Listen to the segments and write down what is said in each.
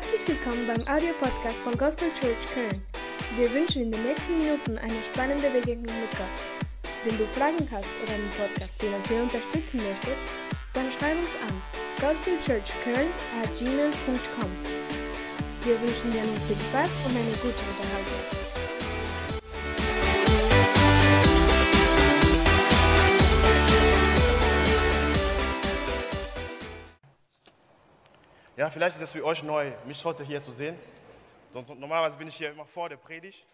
Herzlich willkommen beim Audio-Podcast von Gospel Church Köln. Wir wünschen in den nächsten Minuten eine spannende Begegnung mit Gott. Wenn du Fragen hast oder den Podcast finanziell unterstützen möchtest, dann schreib uns an gospelchurchköln@gmail.com. Wir wünschen dir nun viel Spaß und eine gute Unterhaltung. Ja, vielleicht ist es für euch neu, mich heute hier zu sehen. Sonst, normalerweise bin ich hier immer vor der Predigt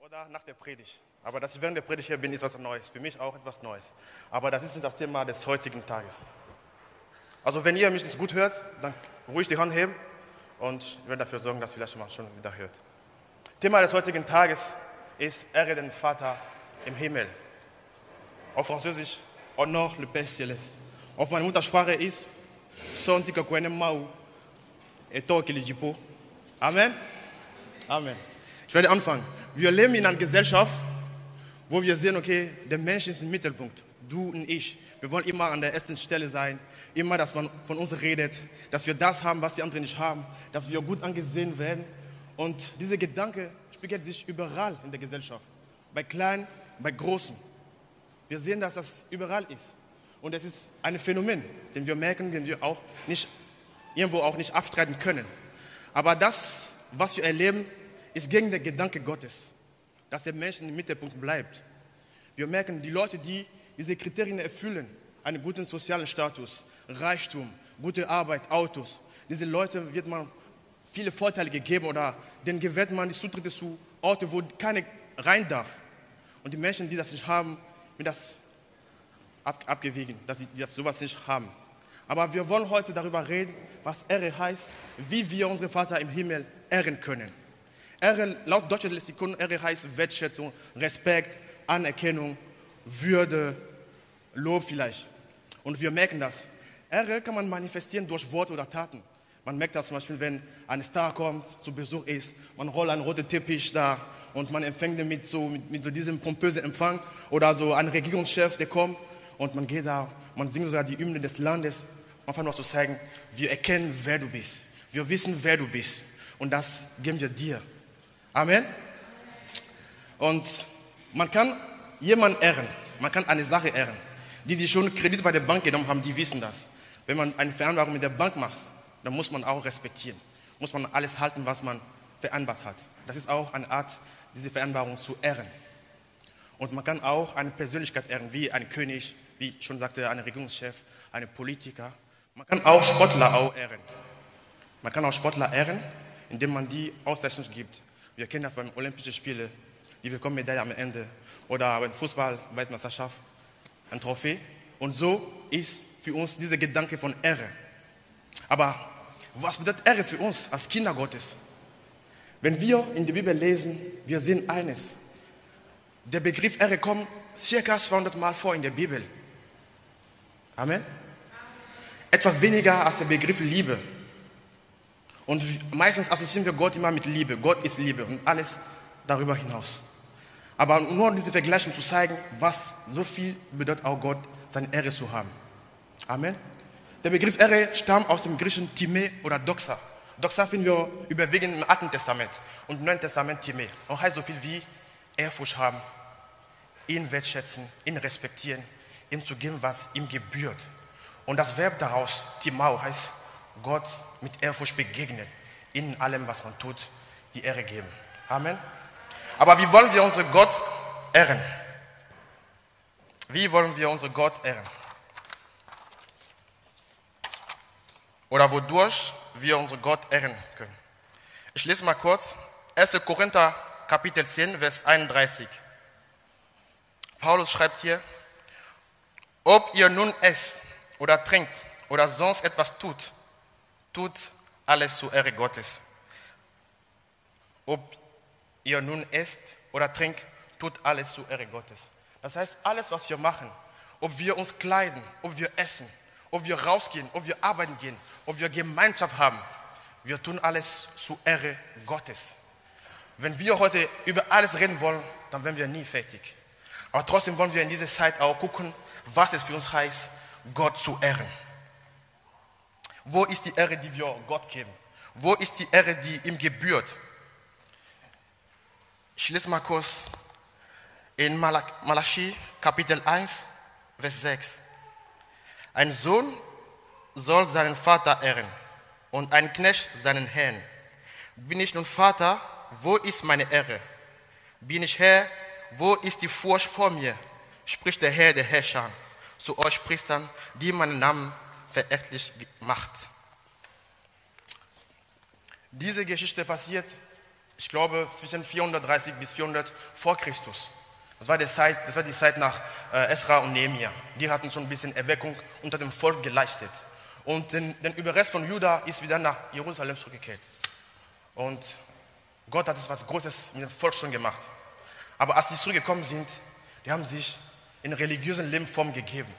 oder nach der Predigt. Aber dass ich während der Predigt hier bin, ist was Neues. Für mich auch etwas Neues. Aber das ist nicht das Thema des heutigen Tages. Also wenn ihr mich nicht gut hört, dann ruhig die Hand heben und ich werde dafür sorgen, dass vielleicht man schon wieder hört. Thema des heutigen Tages ist Ehre den Vater im Himmel. Auf Französisch, Honneur le Père Céleste. Auf meiner Muttersprache ist Amen. Amen. Ich werde anfangen. Wir leben in einer Gesellschaft, wo wir sehen, okay, der Mensch ist im Mittelpunkt. Du und ich. Wir wollen immer an der ersten Stelle sein. Immer, dass man von uns redet. Dass wir das haben, was die anderen nicht haben. Dass wir gut angesehen werden. Und dieser Gedanke spiegelt sich überall in der Gesellschaft. Bei Kleinen, bei Großen. Wir sehen, dass das überall ist. Und es ist ein Phänomen, den wir merken, den wir auch nicht, irgendwo auch nicht abstreiten können. Aber das, was wir erleben, ist gegen den Gedanke Gottes, dass der Mensch im Mittelpunkt bleibt. Wir merken, die Leute, die diese Kriterien erfüllen, einen guten sozialen Status, Reichtum, gute Arbeit, Autos, diese Leute wird man viele Vorteile gegeben oder denen gewährt man die Zutritte zu Orten, wo keiner rein darf. Und die Menschen, die das nicht haben, wenn das abgewiegen, dass sie sowas nicht haben. Aber wir wollen heute darüber reden, was Ehre heißt, wie wir unseren Vater im Himmel ehren können. Ehre, laut deutscher Lexikon, Ehre heißt Wertschätzung, Respekt, Anerkennung, Würde, Lob vielleicht. Und wir merken das. Ehre kann man manifestieren durch Worte oder Taten. Man merkt das zum Beispiel, wenn ein Star kommt, zu Besuch ist, man rollt einen roten Teppich da und man empfängt ihn mit so diesem pompösen Empfang oder so ein Regierungschef, der kommt. Und man geht da, man singt sogar die Hymnen des Landes, einfach nur zu sagen, wir erkennen, wer du bist. Wir wissen, wer du bist. Und das geben wir dir. Amen. Und man kann jemanden ehren, man kann eine Sache ehren. Die schon Kredit bei der Bank genommen haben, die wissen das. Wenn man eine Vereinbarung mit der Bank macht, dann muss man auch respektieren. Muss man alles halten, was man vereinbart hat. Das ist auch eine Art, diese Vereinbarung zu ehren. Und man kann auch eine Persönlichkeit ehren, wie ein König, wie ich schon sagte, ein Regierungschef, ein Politiker. Man kann auch Sportler ehren. Man kann auch Sportler ehren, indem man die Auszeichnung gibt. Wir kennen das beim Olympischen Spielen, die Willkommenmedaille am Ende. Oder beim Fußball-Weltmeisterschaft, ein Trophäe. Und so ist für uns dieser Gedanke von Ehre. Aber was bedeutet Ehre für uns als Kinder Gottes? Wenn wir in der Bibel lesen, wir sehen eines. Der Begriff Ehre kommt circa 200 Mal vor in der Bibel. Amen. Etwa weniger als der Begriff Liebe. Und meistens assoziieren wir Gott immer mit Liebe. Gott ist Liebe und alles darüber hinaus. Aber nur um diese Vergleich zu zeigen, was so viel bedeutet auch Gott, seine Ehre zu haben. Amen. Der Begriff Ehre stammt aus dem griechischen Timä oder Doxa. Doxa finden wir überwiegend im Alten Testament und im Neuen Testament Timä. Und heißt so viel wie Ehrfurcht haben, ihn wertschätzen, ihn respektieren, ihm zu geben, was ihm gebührt. Und das Verb daraus, Timau, heißt Gott mit Ehrfurcht begegnen, in allem, was man tut, die Ehre geben. Amen. Aber wie wollen wir unseren Gott ehren? Wie wollen wir unseren Gott ehren? Oder wodurch wir unseren Gott ehren können? Ich lese mal kurz 1. Korinther Kapitel 10, Vers 31. Paulus schreibt hier, ob ihr nun esst oder trinkt oder sonst etwas tut, tut alles zur Ehre Gottes. Ob ihr nun esst oder trinkt, tut alles zur Ehre Gottes. Das heißt, alles, was wir machen, ob wir uns kleiden, ob wir essen, ob wir rausgehen, ob wir arbeiten gehen, ob wir Gemeinschaft haben, wir tun alles zur Ehre Gottes. Wenn wir heute über alles reden wollen, dann werden wir nie fertig. Aber trotzdem wollen wir in dieser Zeit auch gucken, was es für uns heißt, Gott zu ehren. Wo ist die Ehre, die wir Gott geben? Wo ist die Ehre, die ihm gebührt? Ich lese mal kurz in Maleachi, Kapitel 1, Vers 6. Ein Sohn soll seinen Vater ehren und ein Knecht seinen Herrn. Bin ich nun Vater, wo ist meine Ehre? Bin ich Herr, wo ist die Furcht vor mir? Spricht der Herr der Herrscher zu euch Priestern, die meinen Namen verächtlich macht. Diese Geschichte passiert, ich glaube, zwischen 430 bis 400 vor Christus. Das war die Zeit nach Esra und Nehemia. Die hatten schon ein bisschen Erweckung unter dem Volk geleistet. Und den Überrest von Juda ist wieder nach Jerusalem zurückgekehrt. Und Gott hat etwas Großes mit dem Volk schon gemacht. Aber als sie zurückgekommen sind, die haben sich in religiösen Lebensformen gegeben.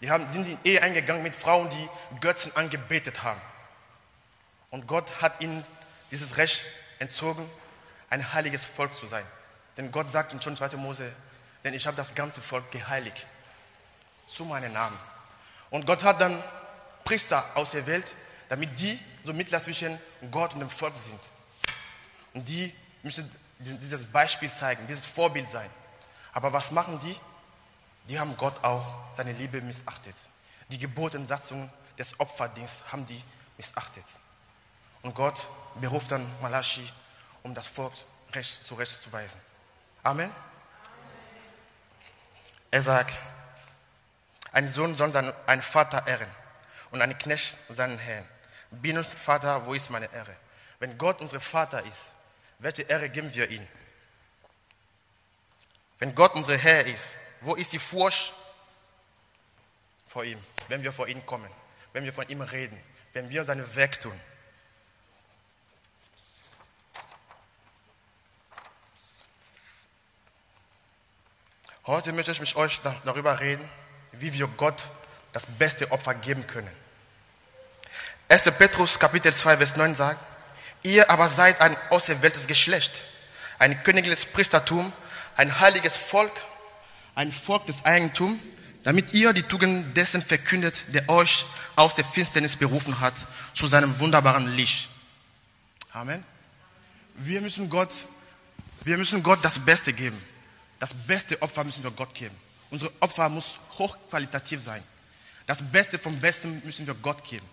Die sind in Ehe eingegangen mit Frauen, die Götzen angebetet haben. Und Gott hat ihnen dieses Recht entzogen, ein heiliges Volk zu sein. Denn Gott sagt in schon 2. Mose, denn ich habe das ganze Volk geheiligt, zu meinem Namen. Und Gott hat dann Priester auserwählt, damit die so Mittler zwischen Gott und dem Volk sind. Und die müssen dieses Beispiel zeigen, dieses Vorbild sein. Aber was machen die? Die haben Gott auch seine Liebe missachtet. Die Gebote und Satzungen des Opferdienstes haben die missachtet. Und Gott beruft dann Maleachi, um das Volk zurechtzuweisen. Amen. Er sagt, ein Sohn soll einen Vater ehren und ein Knecht seinen Herrn. Bin ich Vater, wo ist meine Ehre? Wenn Gott unser Vater ist, welche Ehre geben wir ihm? Wenn Gott unser Herr ist, wo ist die Furcht vor ihm, wenn wir vor ihn kommen, wenn wir von ihm reden, wenn wir seine Werke tun? Heute möchte ich mit euch darüber reden, wie wir Gott das beste Opfer geben können. 1. Petrus, Kapitel 2, Vers 9 sagt, ihr aber seid ein auserwähltes Geschlecht, ein königliches Priestertum, ein heiliges Volk, ein Volk des Eigentums, damit ihr die Tugend dessen verkündet, der euch aus der Finsternis berufen hat, zu seinem wunderbaren Licht. Amen. Wir müssen Gott das Beste geben. Das beste Opfer müssen wir Gott geben. Unser Opfer muss hochqualitativ sein. Das Beste vom Besten müssen wir Gott geben.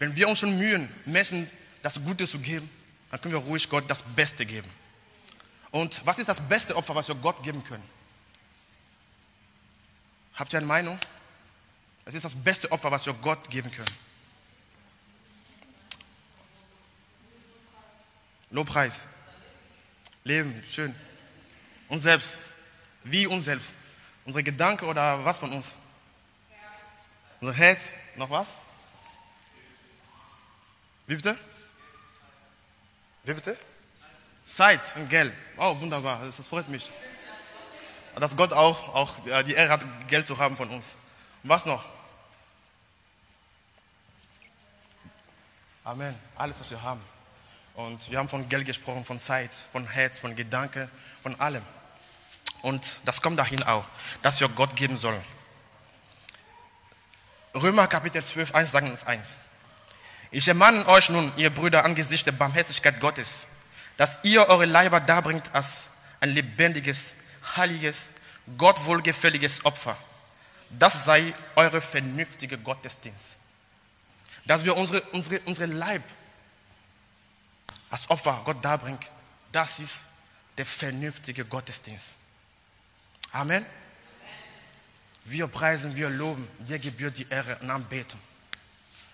Wenn wir uns schon mühen, Menschen das Gute zu geben, dann können wir ruhig Gott das Beste geben. Und was ist das beste Opfer, was wir Gott geben können? Habt ihr eine Meinung? Es ist das beste Opfer, was wir Gott geben können. Lobpreis. Leben, schön. Uns selbst. Wie uns selbst? Unsere Gedanken oder was von uns? Ja. Unser Herz? Noch was? Wie bitte? Wie bitte? Zeit und Geld. Oh, wunderbar. Das freut mich. Dass Gott auch die Ehre hat, Geld zu haben von uns. Und was noch? Amen. Alles, was wir haben. Und wir haben von Geld gesprochen, von Zeit, von Herz, von Gedanken, von allem. Und das kommt dahin auch, dass wir Gott geben sollen. Römer Kapitel 12, 1 sagen uns 1. Ich ermahne euch nun, ihr Brüder, angesichts der Barmherzigkeit Gottes, dass ihr eure Leiber darbringt als ein lebendiges, heiliges, Gott wohlgefälliges Opfer. Das sei eure vernünftige Gottesdienst. Dass wir unsere Leib als Opfer Gott darbringen, das ist der vernünftige Gottesdienst. Amen. Wir preisen, wir loben, dir gebührt die Ehre und Anbetung.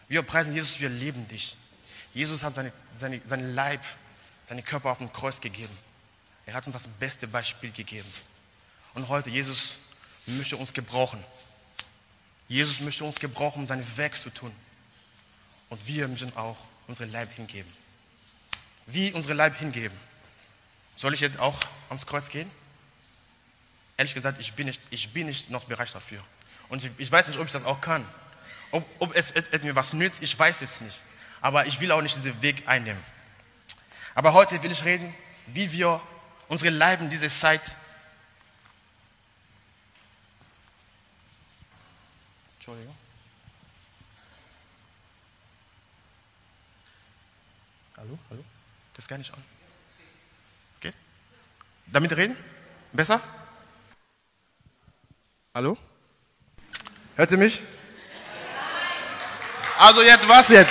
Wir preisen Jesus, wir lieben dich. Jesus hat seinen Leib, seinen Körper auf dem Kreuz gegeben. Er hat uns das beste Beispiel gegeben. Und heute, Jesus möchte uns gebrauchen. Jesus möchte uns gebrauchen, um sein Werk zu tun. Und wir müssen auch unseren Leib hingeben. Wie unseren Leib hingeben? Soll ich jetzt auch ans Kreuz gehen? Ehrlich gesagt, ich bin nicht noch bereit dafür. Und ich weiß nicht, ob ich das auch kann. Ob es mir was nützt, ich weiß es nicht. Aber ich will auch nicht diesen Weg einnehmen. Aber heute will ich reden, wie wir unsere Leib in dieser Zeit. Entschuldigung. Hallo, hallo? Das ist gar nicht an. Okay? Damit reden? Besser? Hallo? Hört ihr mich? Also jetzt, was jetzt?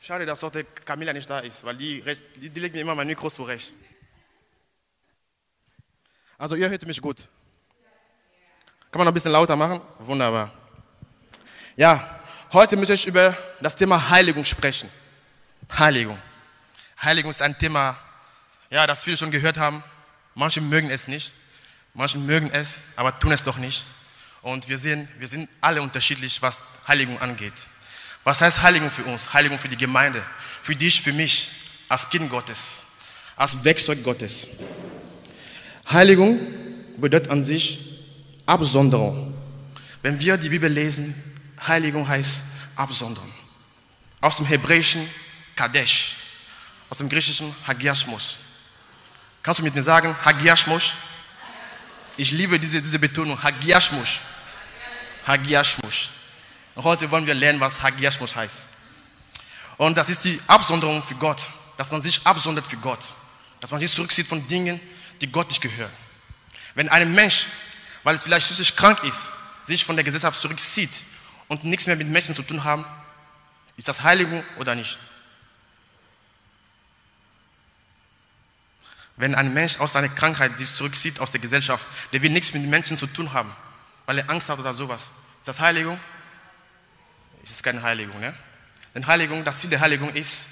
Schade, dass heute Camilla nicht da ist, weil die legt mir immer mein Mikro zurecht. Also ihr hört mich gut. Kann man noch ein bisschen lauter machen? Wunderbar. Ja, heute möchte ich über das Thema Heiligung sprechen. Heiligung. Heiligung ist ein Thema, ja, das viele schon gehört haben. Manche mögen es nicht, manche mögen es, aber tun es doch nicht. Und wir sehen, wir sind alle unterschiedlich, was Heiligung angeht. Was heißt Heiligung für uns? Heiligung für die Gemeinde, für dich, für mich, als Kind Gottes, als Werkzeug Gottes. Heiligung bedeutet an sich Absonderung. Wenn wir die Bibel lesen, Heiligung heißt Absondern. Aus dem Hebräischen Kadesh, aus dem Griechischen Hagiasmos. Kannst du mit mir sagen, Hagiasmos? Ich liebe diese Betonung, Hagiasmos. Hagiasmos. Und heute wollen wir lernen, was Hagiasmos heißt. Und das ist die Absonderung für Gott, dass man sich absondert für Gott, dass man sich zurückzieht von Dingen, die Gott nicht gehören. Wenn ein Mensch, weil es vielleicht psychisch krank ist, sich von der Gesellschaft zurückzieht und nichts mehr mit Menschen zu tun haben, ist das Heiligung oder nicht? Wenn ein Mensch aus seiner Krankheit sich zurückzieht aus der Gesellschaft, der will nichts mit Menschen zu tun haben, weil er Angst hat oder sowas, ist das Heiligung? Es ist keine Heiligung, ne? Denn Heiligung, das Ziel der Heiligung ist,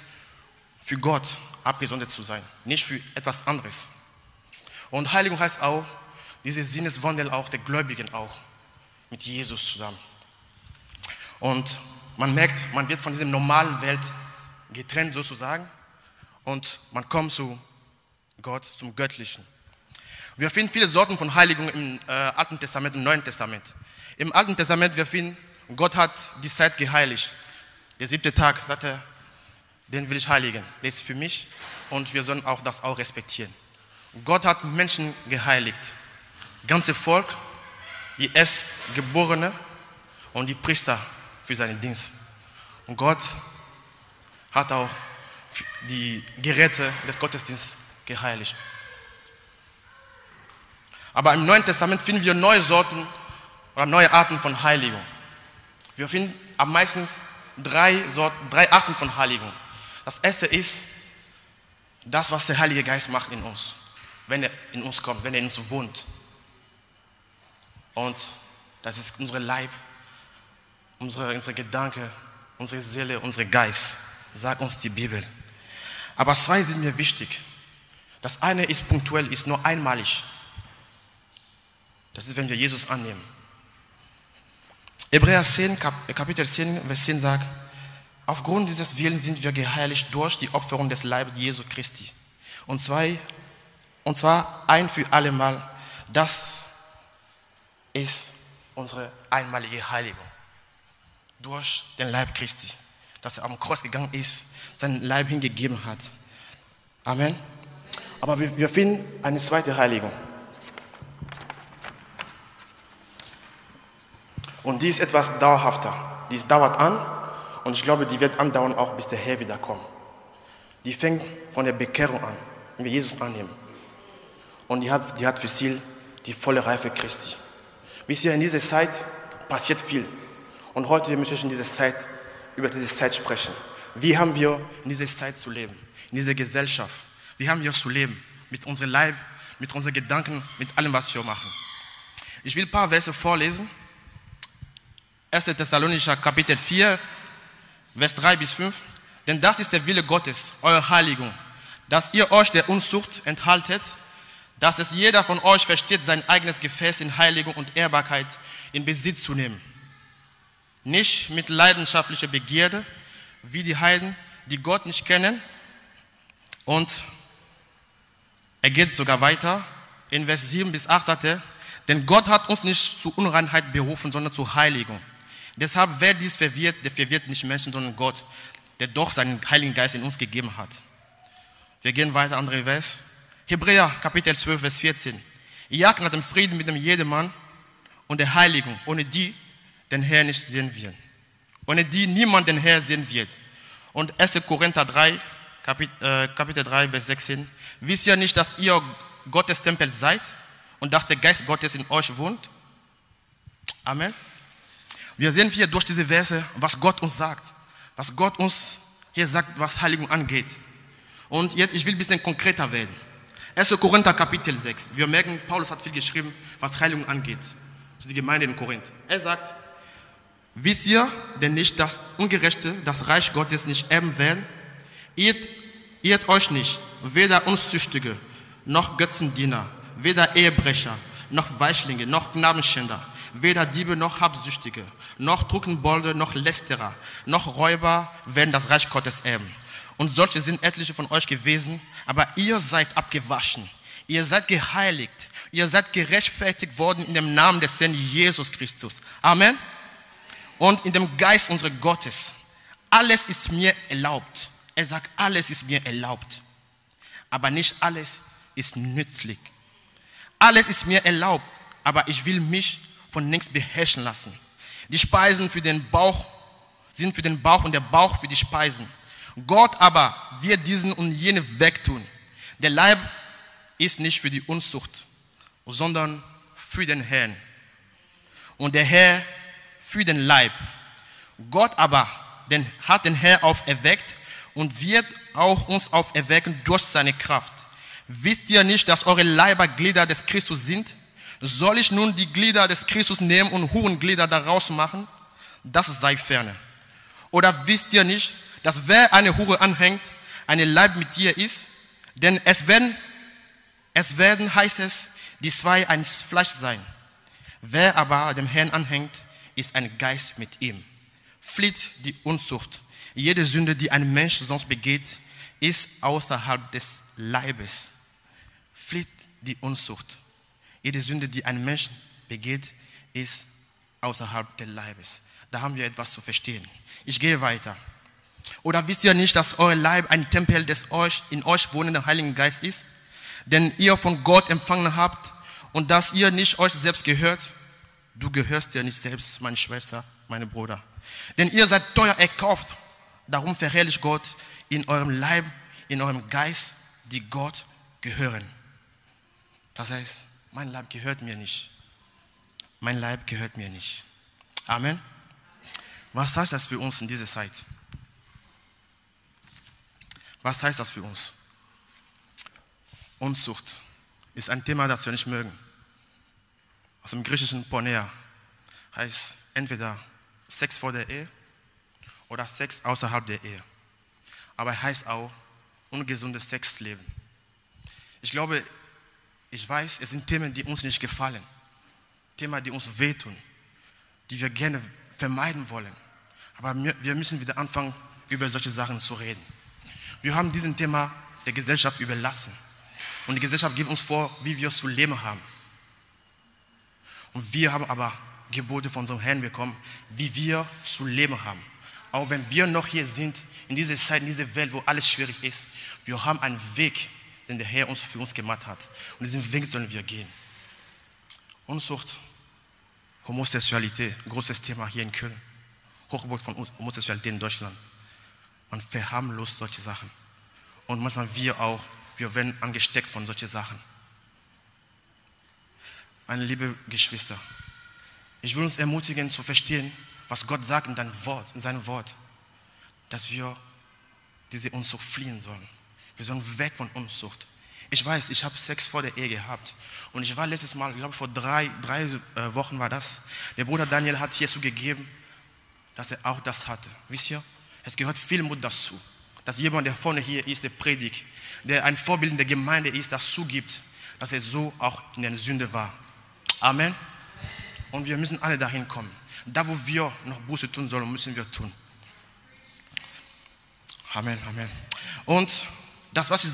für Gott abgesondert zu sein, nicht für etwas anderes. Und Heiligung heißt auch, dieses Sinneswandel auch der Gläubigen auch, mit Jesus zusammen. Und man merkt, man wird von dieser normalen Welt getrennt sozusagen und man kommt zu Gott, zum Göttlichen. Wir finden viele Sorten von Heiligung im Alten Testament und Neuen Testament. Im Alten Testament, wir finden, Gott hat die Zeit geheiligt. Der siebte Tag, sagt er, den will ich heiligen. Das ist für mich und wir sollen auch das auch respektieren. Gott hat Menschen geheiligt. Ganze Volk, die Erstgeborene und die Priester für seinen Dienst. Und Gott hat auch die Geräte des Gottesdienstes geheiligt. Aber im Neuen Testament finden wir neue Sorten oder neue Arten von Heiligung. Wir finden am meisten drei Arten von Heiligung. Das erste ist das, was der Heilige Geist macht in uns. Wenn er in uns kommt, wenn er in uns wohnt. Und das ist unser Leib, unsere Gedanken, unsere Seele, unser Geist, sagt uns die Bibel. Aber zwei sind mir wichtig. Das eine ist punktuell, ist nur einmalig. Das ist, wenn wir Jesus annehmen. Hebräer 10, Kapitel 10, Vers 10 sagt, aufgrund dieses Willens sind wir geheiligt durch die Opferung des Leibes Jesu Christi. Und zwar ein für alle Mal, das ist unsere einmalige Heiligung. Durch den Leib Christi, dass er am Kreuz gegangen ist, seinen Leib hingegeben hat. Amen. Aber wir finden eine zweite Heiligung. Und die ist etwas dauerhafter. Die dauert an und ich glaube, die wird andauern auch, bis der Herr wiederkommt. Die fängt von der Bekehrung an, wenn wir Jesus annehmen. Und die hat für Ziel die volle Reife Christi. Wisst ihr, in dieser Zeit passiert viel. Und heute möchte ich über diese Zeit sprechen. Wie haben wir in dieser Zeit zu leben? In dieser Gesellschaft? Wie haben wir zu leben? Mit unserem Leib, mit unseren Gedanken, mit allem, was wir machen. Ich will ein paar Verse vorlesen. 1. Thessalonicher, Kapitel 4, Vers 3 bis 5. Denn das ist der Wille Gottes, eure Heiligung, dass ihr euch der Unzucht enthaltet, dass es jeder von euch versteht, sein eigenes Gefäß in Heiligung und Ehrbarkeit in Besitz zu nehmen. Nicht mit leidenschaftlicher Begierde, wie die Heiden, die Gott nicht kennen. Und er geht sogar weiter. In Vers 7 bis 8 sagt er, denn Gott hat uns nicht zur Unreinheit berufen, sondern zur Heiligung. Deshalb, wer dies verwirrt, der verwirrt nicht Menschen, sondern Gott, der doch seinen Heiligen Geist in uns gegeben hat. Wir gehen weiter, andere Vers. Hebräer, Kapitel 12, Vers 14. Jagt nach dem Frieden mit dem Jedermann und der Heiligen, ohne die den Herrn nicht sehen wird. Ohne die niemand den Herrn sehen wird. Und 1. Korinther 3, Kapitel 3, Vers 16. Wisst ihr nicht, dass ihr Gottes Tempel seid und dass der Geist Gottes in euch wohnt? Amen. Wir sehen hier durch diese Verse, was Gott uns sagt. Was Gott uns hier sagt, was Heiligung angeht. Und jetzt, ich will ein bisschen konkreter werden. 1. Korinther Kapitel 6. Wir merken, Paulus hat viel geschrieben, was Heiligung angeht. Zu der Gemeinde in Korinth. Er sagt, wisst ihr denn nicht, dass Ungerechte das Reich Gottes nicht erben werden? Irrt euch nicht, weder Unzüchtige, noch Götzendiener, weder Ehebrecher, noch Weichlinge, noch Knabenschänder, weder Diebe, noch Habsüchtige, noch Trunkenbolde, noch Lästerer, noch Räuber werden das Reich Gottes erben. Und solche sind etliche von euch gewesen, aber ihr seid abgewaschen, ihr seid geheiligt, ihr seid gerechtfertigt worden in dem Namen des Herrn Jesus Christus. Amen. Und in dem Geist unseres Gottes. Alles ist mir erlaubt. Er sagt, alles ist mir erlaubt. Aber nicht alles ist nützlich. Alles ist mir erlaubt, aber ich will mich von nichts beherrschen lassen. Die Speisen für den Bauch sind für den Bauch und der Bauch für die Speisen. Gott aber wird diesen und jenen wegtun. Der Leib ist nicht für die Unzucht, sondern für den Herrn. Und der Herr für den Leib. Gott aber hat den Herrn auferweckt und wird auch uns auferwecken durch seine Kraft. Wisst ihr nicht, dass eure Leiber Glieder des Christus sind? Soll ich nun die Glieder des Christus nehmen und Hurenglieder daraus machen? Das sei ferne. Oder wisst ihr nicht, dass wer eine Hure anhängt, eine Leib mit ihr ist? Denn es werden, heißt es, die zwei ein Fleisch sein. Wer aber dem Herrn anhängt, ist ein Geist mit ihm. Flieht die Unzucht. Jede Sünde, die ein Mensch sonst begeht, ist außerhalb des Leibes. Flieht die Unzucht. Jede Sünde, die ein Mensch begeht, ist außerhalb des Leibes. Da haben wir etwas zu verstehen. Ich gehe weiter. Oder wisst ihr nicht, dass euer Leib ein Tempel des in euch wohnenden Heiligen Geist ist, den ihr von Gott empfangen habt und dass ihr nicht euch selbst gehört? Du gehörst dir nicht selbst, meine Schwester, meine Brüder. Denn ihr seid teuer erkauft. Darum verherrlicht Gott in eurem Leib, in eurem Geist, die Gott gehören. Das heißt, mein Leib gehört mir nicht. Mein Leib gehört mir nicht. Amen. Was heißt das für uns in dieser Zeit? Was heißt das für uns? Unzucht ist ein Thema, das wir nicht mögen. Aus dem griechischen Porneia heißt entweder Sex vor der Ehe oder Sex außerhalb der Ehe. Aber heißt auch ungesundes Sexleben. Ich glaube, ich weiß, es sind Themen, die uns nicht gefallen. Themen, die uns wehtun, die wir gerne vermeiden wollen. Aber wir müssen wieder anfangen, über solche Sachen zu reden. Wir haben diesen Thema der Gesellschaft überlassen. Und die Gesellschaft gibt uns vor, wie wir es zu leben haben. Und wir haben aber Gebote von unserem Herrn bekommen, wie wir zu leben haben. Auch wenn wir noch hier sind, in dieser Zeit, in dieser Welt, wo alles schwierig ist, wir haben einen Weg, den der Herr uns für uns gemacht hat. Und diesen Weg sollen wir gehen. Unzucht, Homosexualität, großes Thema hier in Köln. Hochgebot von Homosexualität in Deutschland. Man verharmlost solche Sachen. Und manchmal wir werden angesteckt von solchen Sachen. Meine lieben Geschwister, ich will uns ermutigen zu verstehen, was Gott sagt in seinem Wort, dass wir diese Unzucht fliehen sollen. Wir sollen weg von Unzucht. Ich weiß, ich habe Sex vor der Ehe gehabt und ich war letztes Mal, ich glaube vor drei Wochen war das, der Bruder Daniel hat hier zugegeben, dass er auch das hatte. Wisst ihr, es gehört viel Mut dazu, dass jemand, der vorne hier ist, der predigt, der ein Vorbild in der Gemeinde ist, das zugibt, dass er so auch in der Sünde war. Amen. Und wir müssen alle dahin kommen. Da, wo wir noch Buße tun sollen, müssen wir tun. Amen, Amen. Und das, was ich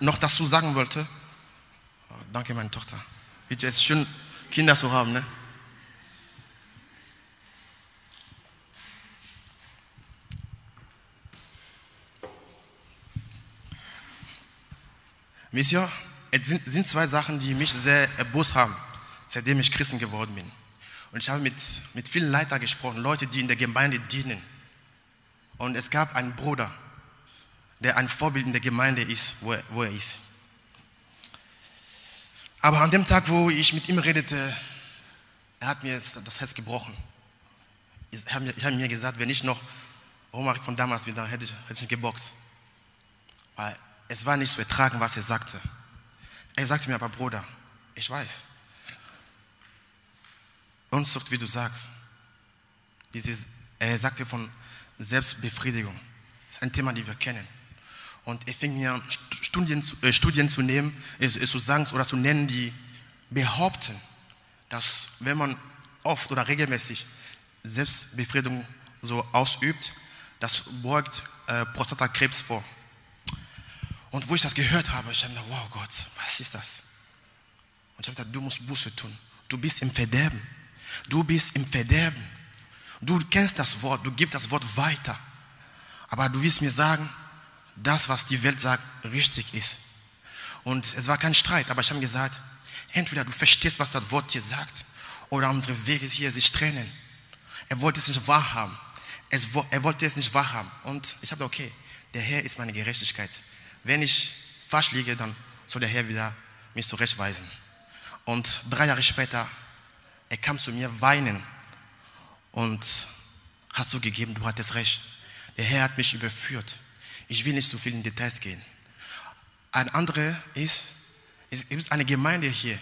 noch dazu sagen wollte, oh, danke, meine Tochter. Es ist schön, Kinder zu haben, ne? Monsieur, es sind zwei Sachen, die mich sehr erbost haben, seitdem ich Christen geworden bin. Und ich habe mit vielen Leitern gesprochen, Leute, die in der Gemeinde dienen. Und es gab einen Bruder, der ein Vorbild in der Gemeinde ist, wo er ist. Aber an dem Tag, wo ich mit ihm redete, er hat mir das Herz gebrochen. Ich habe mir gesagt, wenn ich noch Heumarkt von damals wieder hätte ich nicht geboxt. Weil es war nicht zu ertragen, was er sagte. Er sagte mir aber, Bruder, ich weiß. Unzucht, wie du sagst. Er sagte von Selbstbefriedigung. Das ist ein Thema, das wir kennen. Und er fing mir an, Studien zu nennen, die behaupten, dass wenn man oft oder regelmäßig Selbstbefriedigung so ausübt, das beugt Prostatakrebs vor. Und wo ich das gehört habe, ich habe gedacht, wow Gott, was ist das? Und ich habe gedacht, du musst Buße tun. Du bist im Verderben. Du bist im Verderben. Du kennst das Wort, du gibst das Wort weiter. Aber du willst mir sagen, das, was die Welt sagt, richtig ist. Und es war kein Streit, aber ich habe gesagt, entweder du verstehst, was das Wort dir sagt, oder unsere Wege hier sich trennen. Er wollte es nicht wahrhaben. Er wollte es nicht wahrhaben. Und ich habe gedacht, okay, der Herr ist meine Gerechtigkeit. Wenn ich falsch liege, dann soll der Herr wieder mich zurechtweisen. Und 3 Jahre später, er kam zu mir weinen und hat zugegeben, du hattest recht. Der Herr hat mich überführt. Ich will nicht so viel in Details gehen. Ein anderer ist, es gibt eine Gemeinde hier,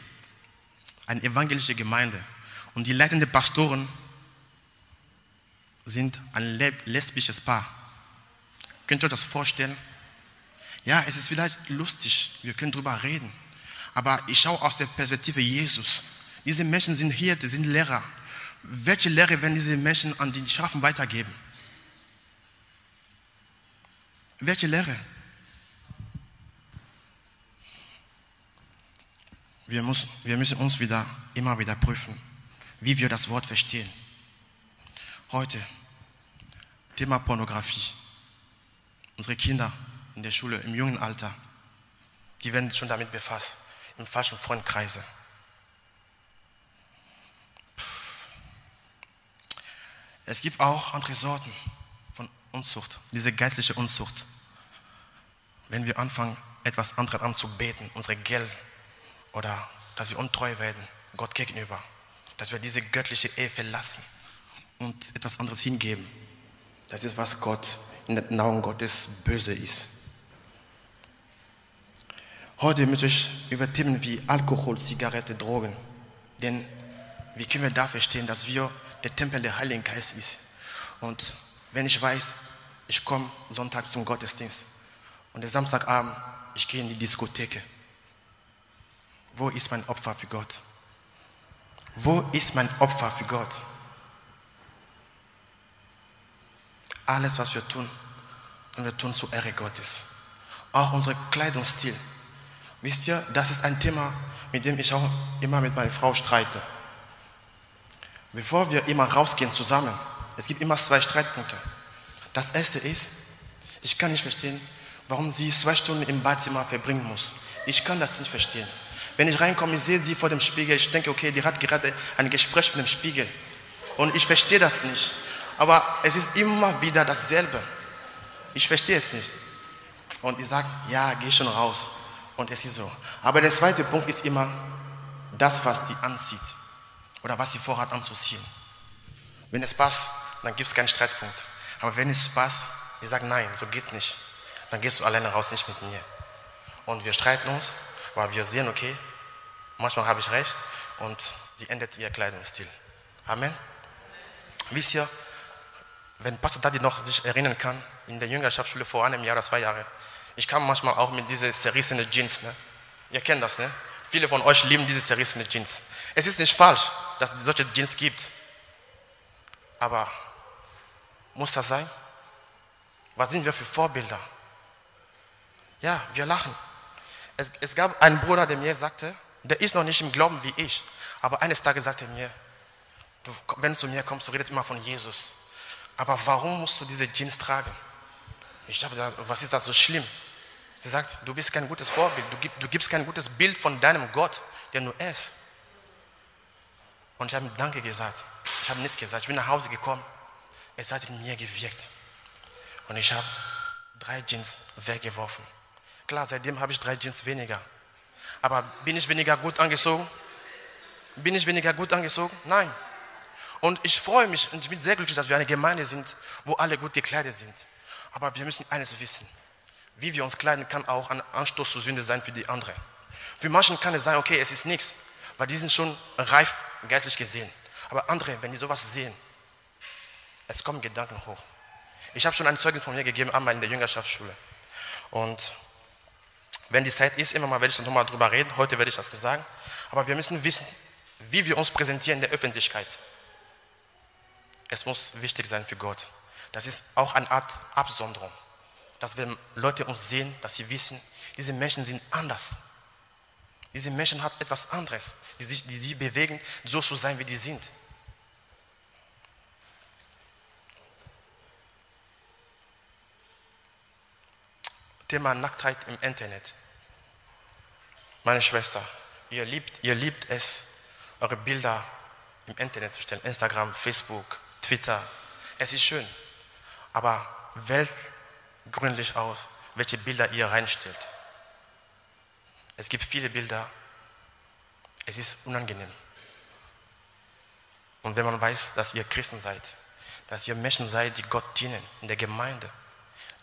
eine evangelische Gemeinde. Und die leitenden Pastoren sind ein lesbisches Paar. Könnt ihr euch das vorstellen? Ja, es ist vielleicht lustig, wir können darüber reden. Aber ich schaue aus der Perspektive Jesus. Diese Menschen sind Hirten, sind Lehrer. Welche Lehre werden diese Menschen an die Schafen weitergeben? Welche Lehre? Wir müssen uns immer wieder prüfen, wie wir das Wort verstehen. Heute, Thema Pornografie. Unsere Kinder in der Schule, im jungen Alter, die werden schon damit befasst, im falschen Freundkreise. Es gibt auch andere Sorten von Unzucht, diese geistliche Unzucht. Wenn wir anfangen, etwas anderes anzubeten, unsere Geld, oder dass wir untreu werden, Gott gegenüber, dass wir diese göttliche Ehe verlassen und etwas anderes hingeben. Das ist, was Gott in den Augen Gottes böse ist. Heute möchte ich über Themen wie Alkohol, Zigarette, Drogen. Denn wie können wir da verstehen, dass wir der Tempel des Heiligen Geistes ist? Und wenn ich weiß, ich komme Sonntag zum Gottesdienst und am Samstagabend, ich gehe in die Diskotheke. Wo ist mein Opfer für Gott? Wo ist mein Opfer für Gott? Alles, was wir tun, können wir tun zur Ehre Gottes. Auch unser Kleidungsstil. Wisst ihr, das ist ein Thema, mit dem ich auch immer mit meiner Frau streite. Bevor wir immer rausgehen zusammen, es gibt immer 2 Streitpunkte. Das erste ist, ich kann nicht verstehen, warum sie 2 Stunden im Badezimmer verbringen muss. Ich kann das nicht verstehen. Wenn ich reinkomme, ich sehe sie vor dem Spiegel, ich denke, okay, die hat gerade ein Gespräch mit dem Spiegel. Und ich verstehe das nicht. Aber es ist immer wieder dasselbe. Ich verstehe es nicht. Und ich sage, ja, geh schon raus. Und es ist so. Aber der zweite Punkt ist immer das, was die anzieht. Oder was sie vorhat anzuziehen. Wenn es passt, dann gibt es keinen Streitpunkt. Aber wenn es passt, ich sage nein, so geht nicht. Dann gehst du alleine raus, nicht mit mir. Und wir streiten uns, weil wir sehen, okay, manchmal habe ich recht. Und sie ändert ihr Kleidungsstil. Amen. Wisst ihr, wenn Pastor Daddy noch sich erinnern kann, in der Jüngerschaftsschule vor einem Jahr oder 2 Jahren, ich kam manchmal auch mit diesen zerrissenen Jeans. Ne? Ihr kennt das, ne? Viele von euch lieben diese zerrissenen Jeans. Es ist nicht falsch, dass es solche Jeans gibt. Aber muss das sein? Was sind wir für Vorbilder? Ja, wir lachen. Es gab einen Bruder, der mir sagte, der ist noch nicht im Glauben wie ich. Aber eines Tages sagte er mir, du, wenn du zu mir kommst, du redest immer von Jesus. Aber warum musst du diese Jeans tragen? Ich habe gesagt, was ist das so schlimm? Sie sagt, du bist kein gutes Vorbild, du gibst kein gutes Bild von deinem Gott, der nur ist. Und ich habe ihm Danke gesagt. Ich habe nichts gesagt. Ich bin nach Hause gekommen. Es hat in mir gewirkt. Und ich habe 3 Jeans weggeworfen. Klar, seitdem habe ich 3 Jeans weniger. Aber bin ich weniger gut angezogen? Bin ich weniger gut angezogen? Nein. Und ich freue mich und ich bin sehr glücklich, dass wir eine Gemeinde sind, wo alle gut gekleidet sind. Aber wir müssen eines wissen. Wie wir uns kleiden, kann auch ein Anstoß zur Sünde sein für die anderen. Für manchen kann es sein, okay, es ist nichts, weil die sind schon reif geistlich gesehen. Aber andere, wenn die sowas sehen, es kommen Gedanken hoch. Ich habe schon ein Zeugnis von mir gegeben, einmal in der Jüngerschaftsschule. Und wenn die Zeit ist, immer mal werde ich nochmal drüber reden. Heute werde ich das nicht sagen. Aber wir müssen wissen, wie wir uns präsentieren in der Öffentlichkeit. Es muss wichtig sein für Gott. Das ist auch eine Art Absonderung. Dass wenn Leute uns sehen, dass sie wissen, diese Menschen sind anders. Diese Menschen haben etwas anderes, die sie bewegen, so zu sein, wie die sind. Thema Nacktheit im Internet. Meine Schwester, ihr liebt es, eure Bilder im Internet zu stellen. Instagram, Facebook, Twitter. Es ist schön. Aber wählt gründlich aus, welche Bilder ihr reinstellt. Es gibt viele Bilder. Es ist unangenehm. Und wenn man weiß, dass ihr Christen seid, dass ihr Menschen seid, die Gott dienen in der Gemeinde,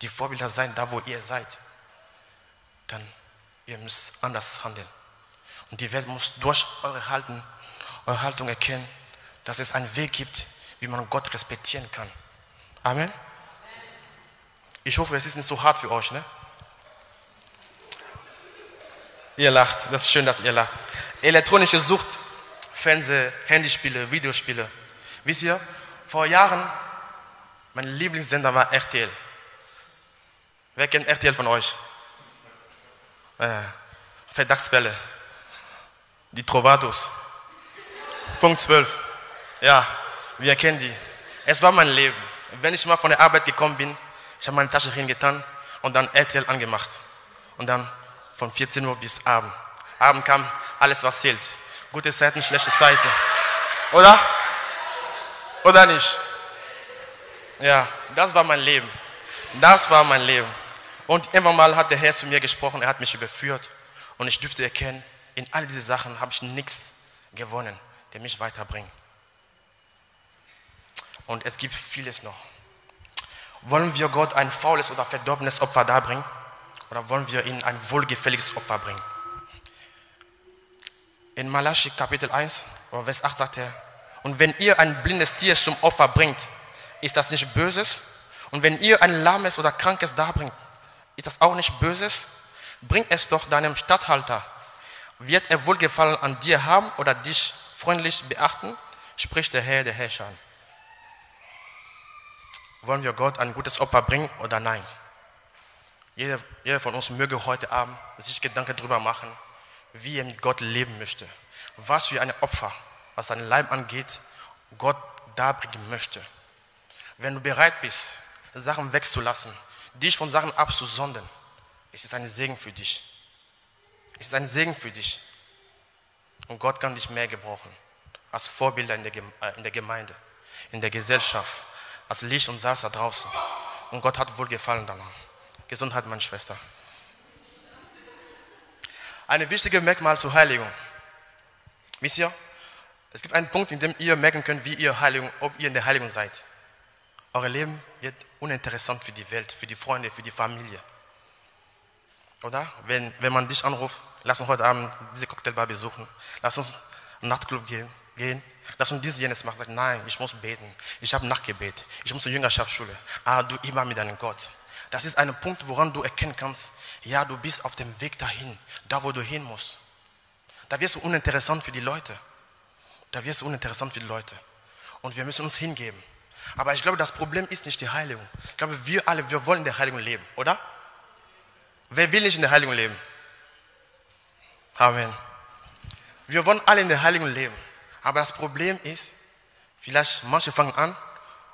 die Vorbilder sein, da wo ihr seid, dann ihr müsst anders handeln. Und die Welt muss durch eure Haltung erkennen, dass es einen Weg gibt, wie man Gott respektieren kann. Amen. Ich hoffe, es ist nicht so hart für euch, ne? Ihr lacht, das ist schön, dass ihr lacht. Elektronische Sucht, Fernseh, Handyspiele, Videospiele. Wisst ihr, vor Jahren, mein Lieblingssender war RTL. Wer kennt RTL von euch? Verdachtsfälle, die Trovados, Punkt 12. Ja, wir kennen die. Es war mein Leben. Wenn ich mal von der Arbeit gekommen bin, ich habe meine Tasche hingetan und dann RTL angemacht. Und dann von 14 Uhr bis Abend. Abend kam alles, was zählt. Gute Zeiten, schlechte Zeiten. Oder? Oder nicht? Ja, das war mein Leben. Das war mein Leben. Und immer mal hat der Herr zu mir gesprochen, er hat mich überführt. Und ich dürfte erkennen, in all diese Sachen habe ich nichts gewonnen, der mich weiterbringt. Und es gibt vieles noch. Wollen wir Gott ein faules oder verdorbenes Opfer darbringen? Oder wollen wir ihm ein wohlgefälliges Opfer bringen? In Maleachi Kapitel 1, Vers 8 sagt er, und wenn ihr ein blindes Tier zum Opfer bringt, ist das nicht Böses? Und wenn ihr ein lahmes oder krankes darbringt, ist das auch nicht Böses? Bring es doch deinem Statthalter. Wird er Wohlgefallen an dir haben oder dich freundlich beachten? Spricht der Herr der Herrscher. Wollen wir Gott ein gutes Opfer bringen oder nein? Jeder von uns möge heute Abend sich Gedanken darüber machen, wie er mit Gott leben möchte. Was für ein Opfer, was sein Leib angeht, Gott darbringen möchte. Wenn du bereit bist, Sachen wegzulassen, dich von Sachen abzusondern, ist es ein Segen für dich. Es ist ein Segen für dich. Und Gott kann dich mehr gebrauchen als Vorbilder in der Gemeinde, in der Gesellschaft, als Licht und Salz da draußen. Und Gott hat Wohlgefallen daran. Gesundheit, meine Schwester. Ein wichtiges Merkmal zur Heiligung. Wisst ihr, es gibt einen Punkt, in dem ihr merken könnt, wie ihr Heiligung, ob ihr in der Heiligung seid. Euer Leben wird uninteressant für die Welt, für die Freunde, für die Familie. Oder? Wenn man dich anruft, lass uns heute Abend diese Cocktailbar besuchen, lass uns einen Nachtclub gehen. Lass uns dieses jenes machen. Nein, ich muss beten. Ich habe Nachtgebet. Ich muss zur Jüngerschaftsschule. Ah, du immer mit deinem Gott. Das ist ein Punkt, woran du erkennen kannst, ja, du bist auf dem Weg dahin, da wo du hin musst. Da wirst du uninteressant für die Leute. Und wir müssen uns hingeben. Aber ich glaube, das Problem ist nicht die Heiligung. Ich glaube, wir alle, wir wollen in der Heiligung leben, oder? Wer will nicht in der Heiligung leben? Amen. Wir wollen alle in der Heiligung leben. Aber das Problem ist, vielleicht manche fangen an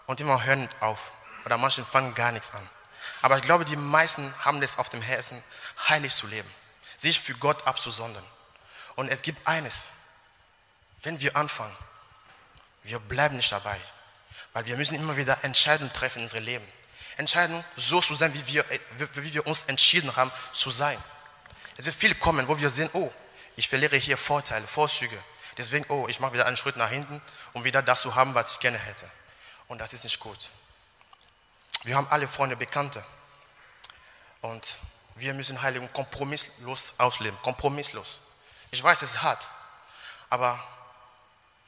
und immer hören auf. Oder manche fangen gar nichts an. Aber ich glaube, die meisten haben das auf dem Herzen, heilig zu leben. Sich für Gott abzusondern. Und es gibt eines. Wenn wir anfangen, Wir bleiben nicht dabei, weil wir müssen immer wieder Entscheidungen treffen in unserem Leben. Entscheidungen, so zu sein, wie wir uns entschieden haben, zu sein. Es wird viel kommen, wo wir sehen, oh, ich verliere hier Vorteile, Vorzüge. Deswegen, oh, ich mache wieder einen Schritt nach hinten, um wieder das zu haben, was ich gerne hätte. Und das ist nicht gut. Wir haben alle Freunde, Bekannte. Und wir müssen Heiligung kompromisslos ausleben, kompromisslos. Ich weiß, es ist hart, aber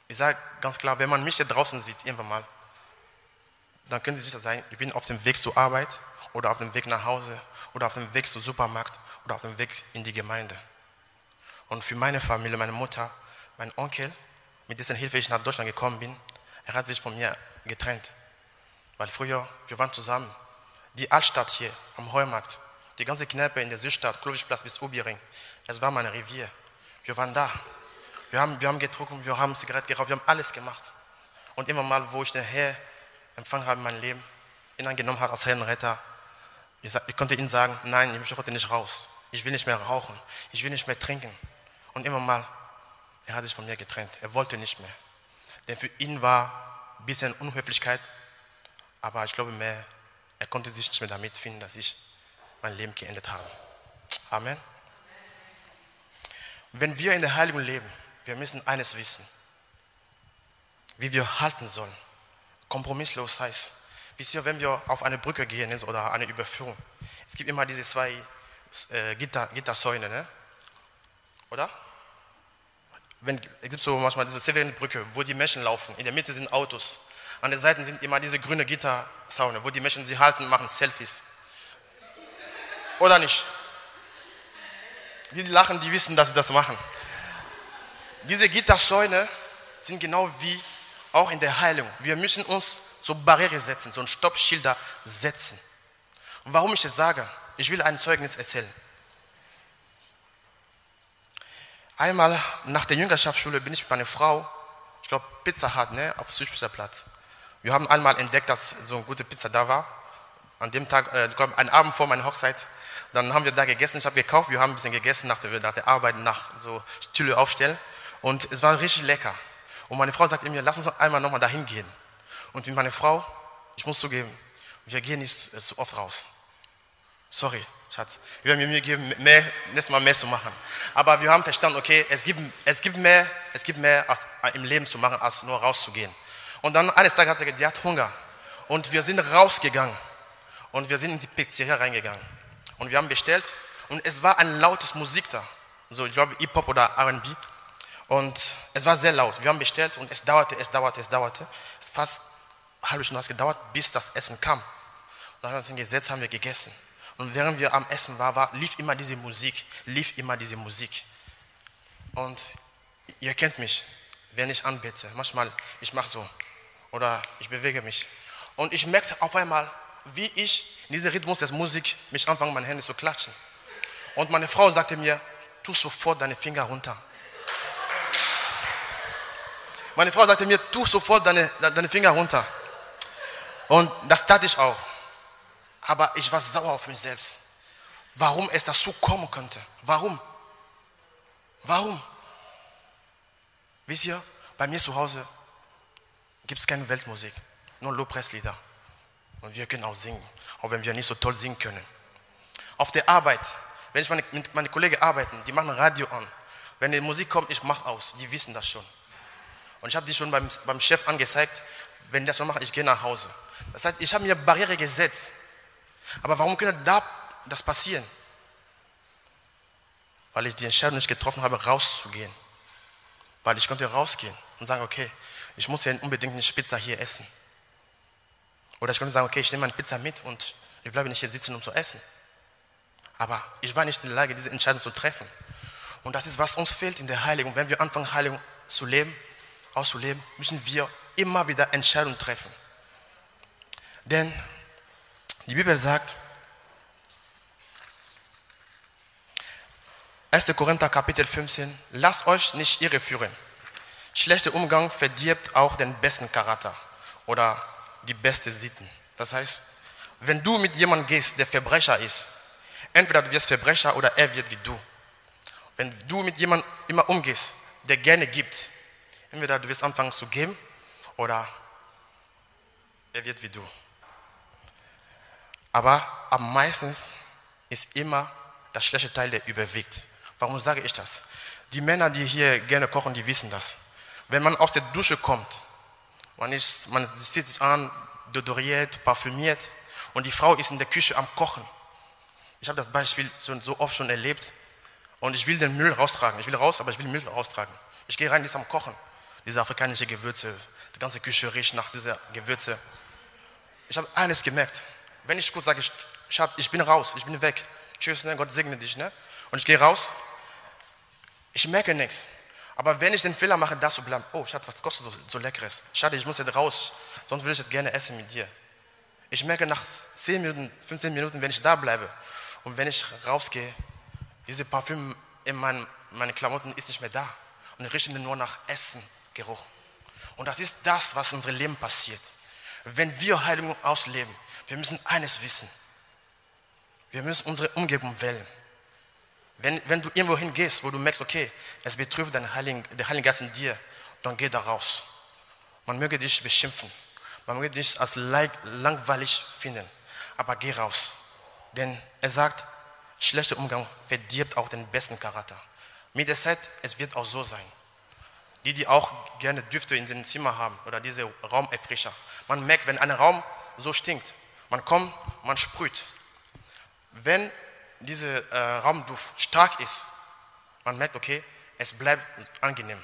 ich sage ganz klar, wenn man mich hier draußen sieht, irgendwann mal, dann können Sie sicher sein, ich bin auf dem Weg zur Arbeit oder auf dem Weg nach Hause oder auf dem Weg zum Supermarkt oder auf dem Weg in die Gemeinde. Und für meine Familie, meine Mutter, mein Onkel, mit dessen Hilfe ich nach Deutschland gekommen bin, er hat sich von mir getrennt. Weil früher, wir waren zusammen. Die Altstadt hier am Heumarkt, die ganze Kneipe in der Südstadt, Klovisplatz bis Ubiring, es war mein Revier. Wir waren da. Wir haben getrunken, wir haben Zigaretten geraucht, wir haben alles gemacht. Und immer mal, wo ich den Herr empfangen habe in meinem Leben, ihn angenommen habe als Herrn Retter, ich konnte ihm sagen, nein, ich möchte heute nicht raus. Ich will nicht mehr rauchen, ich will nicht mehr trinken. Und immer mal, er hat sich von mir getrennt, er wollte nicht mehr. Denn für ihn war ein bisschen Unhöflichkeit, aber ich glaube mehr, er konnte sich nicht mehr damit finden, dass ich mein Leben geendet habe. Amen. Wenn wir in der Heiligung leben, wir müssen eines wissen, wie wir halten sollen. Kompromisslos heißt, wisst ihr, wenn wir auf eine Brücke gehen oder eine Überführung, es gibt immer diese zwei Gittersäulen, ne? Oder? Es gibt so manchmal diese Severinsbrücke, wo die Menschen laufen, in der Mitte sind Autos, an den Seiten sind immer diese grüne Gittersäulen, wo die Menschen sich halten, machen Selfies. Oder nicht? Die lachen, die wissen, dass sie das machen. Diese Gittersäulen sind genau wie auch in der Heilung. Wir müssen uns so Barriere setzen, so ein Stoppschilder setzen. Und warum ich das sage? Ich will ein Zeugnis erzählen. Einmal nach der Jüngerschaftsschule bin ich mit meiner Frau, ich glaube Pizza Hut, ne, auf Südstadtplatz. Wir haben einmal entdeckt, dass so eine gute Pizza da war. An dem Tag, einen Abend vor meiner Hochzeit. Dann haben wir da gegessen, ich habe gekauft, wir haben ein bisschen gegessen nach der Arbeit, nach so Stühle aufstellen. Und es war richtig lecker. Und meine Frau sagte mir, lass uns einmal nochmal dahin gehen. Und mit meiner Frau, ich muss zugeben, wir gehen nicht so oft raus. Sorry, Schatz. Wir haben mir Mühe gegeben, nächstes Mal mehr zu machen. Aber wir haben verstanden, okay, es gibt mehr im Leben zu machen, als nur rauszugehen. Und dann eines Tages hat sie gesagt, die hat Hunger. Und wir sind rausgegangen. Und wir sind in die Pizzeria reingegangen. Und wir haben bestellt. Und es war ein lautes Musik da. So, ich glaube, Hip-Hop oder R&B. Und es war sehr laut. Wir haben bestellt und es dauerte. Fast eine halbe Stunde hat es gedauert, bis das Essen kam. Und dann haben wir uns hingesetzt, haben wir gegessen. Und während wir am Essen waren, lief immer diese Musik. Und ihr kennt mich, wenn ich anbete. Manchmal, ich mache so. Oder ich bewege mich. Und ich merkte auf einmal, wie ich in diesem Rhythmus der Musik mich anfange, meine Hände zu klatschen. Und meine Frau sagte mir, tu sofort deine Finger runter. Meine Frau sagte mir, tu sofort deine Finger runter. Und das tat ich auch. Aber ich war sauer auf mich selbst. Warum es dazu kommen könnte. Warum? Wisst ihr, bei mir zu Hause gibt es keine Weltmusik. Nur Lobpreislieder. Und wir können auch singen. Auch wenn wir nicht so toll singen können. Auf der Arbeit, wenn ich mit meinen Kollegen arbeite, die machen Radio an. Wenn die Musik kommt, ich mache aus. Die wissen das schon. Und ich habe die schon beim Chef angezeigt, wenn ich das noch mache, ich gehe nach Hause. Das heißt, ich habe mir Barriere gesetzt. Aber warum könnte das passieren? Weil ich die Entscheidung nicht getroffen habe, rauszugehen. Weil ich konnte rausgehen und sagen, okay, ich muss ja unbedingt eine Pizza hier essen. Oder ich konnte sagen, okay, ich nehme meine Pizza mit und ich bleibe nicht hier sitzen, um zu essen. Aber ich war nicht in der Lage, diese Entscheidung zu treffen. Und das ist, was uns fehlt in der Heiligung. Wenn wir anfangen, Heiligung zu leben, auszuleben, müssen wir immer wieder Entscheidungen treffen. Denn die Bibel sagt, 1. Korinther Kapitel 15, lasst euch nicht irreführen. Schlechter Umgang verdirbt auch den besten Charakter oder die besten Sitten. Das heißt, wenn du mit jemandem gehst, der Verbrecher ist, entweder du wirst Verbrecher oder er wird wie du. Wenn du mit jemandem immer umgehst, der gerne gibt, entweder du wirst anfangen zu geben oder er wird wie du. Aber am meisten ist immer der schlechte Teil, der überwiegt. Warum sage ich das? Die Männer, die hier gerne kochen, die wissen das. Wenn man aus der Dusche kommt, man zieht sich an, dodoriert, parfümiert und die Frau ist in der Küche am Kochen. Ich habe das Beispiel so oft schon erlebt und ich will den Müll raustragen. Ich will raus, aber ich will den Müll raustragen. Ich gehe rein, die ist am Kochen. Diese afrikanische Gewürze, die ganze Küche riecht nach dieser Gewürze. Ich habe alles gemerkt. Wenn ich kurz sage, Schatz, ich bin raus, ich bin weg. Tschüss, ne? Gott segne dich. Ne? Und ich gehe raus, ich merke nichts. Aber wenn ich den Fehler mache, da zu bleiben, oh Schatz, was kostet so Leckeres? Schade, ich muss jetzt raus, sonst würde ich jetzt gerne essen mit dir. Ich merke nach 10 Minuten, 15 Minuten, wenn ich da bleibe und wenn ich rausgehe, diese Parfüm in meinen Klamotten ist nicht mehr da. Und riecht nur nach Essen, Geruch. Und das ist das, was in unserem Leben passiert. Wenn wir Heilung ausleben, wir müssen eines wissen. Wir müssen unsere Umgebung wählen. Wenn du irgendwo hingehst, wo du merkst, okay, es betrübt den Heiligen Geist in dir, dann geh da raus. Man möge dich beschimpfen. Man möge dich als langweilig finden. Aber geh raus. Denn er sagt, schlechter Umgang verdirbt auch den besten Charakter. Mit der Zeit, es wird auch so sein. Die auch gerne Düfte in dem Zimmer haben oder diese Raumerfrischer. Man merkt, wenn ein Raum so stinkt, man kommt, man sprüht. Wenn dieser Raumduft stark ist, man merkt, okay, es bleibt angenehm.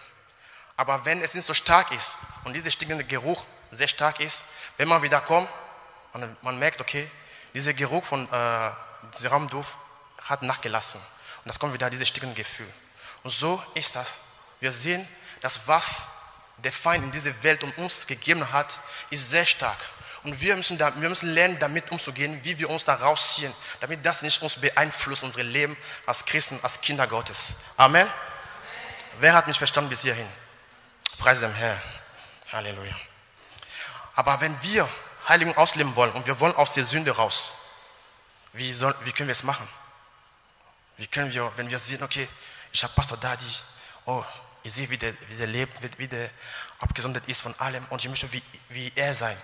Aber wenn es nicht so stark ist und dieser stinkende Geruch sehr stark ist, wenn man wieder kommt, man merkt, okay, dieser Geruch von diesem Raumduft hat nachgelassen. Und das kommt wieder dieses stinkende Gefühl. Und so ist das. Wir sehen, dass was der Feind in dieser Welt um uns gegeben hat, ist sehr stark. Und wir müssen lernen, damit umzugehen, wie wir uns da rausziehen, damit das nicht uns beeinflusst, unser Leben als Christen, als Kinder Gottes. Amen. Amen. Wer hat mich verstanden bis hierhin? Preis dem Herrn. Halleluja. Aber wenn wir Heiligung ausleben wollen und wir wollen aus der Sünde raus, wie können wir es machen? Wie können wir, wenn wir sehen, okay, ich habe Pastor Daddy, oh, ich sehe, wie der lebt, wie der abgesondert ist von allem und ich möchte wie er sein.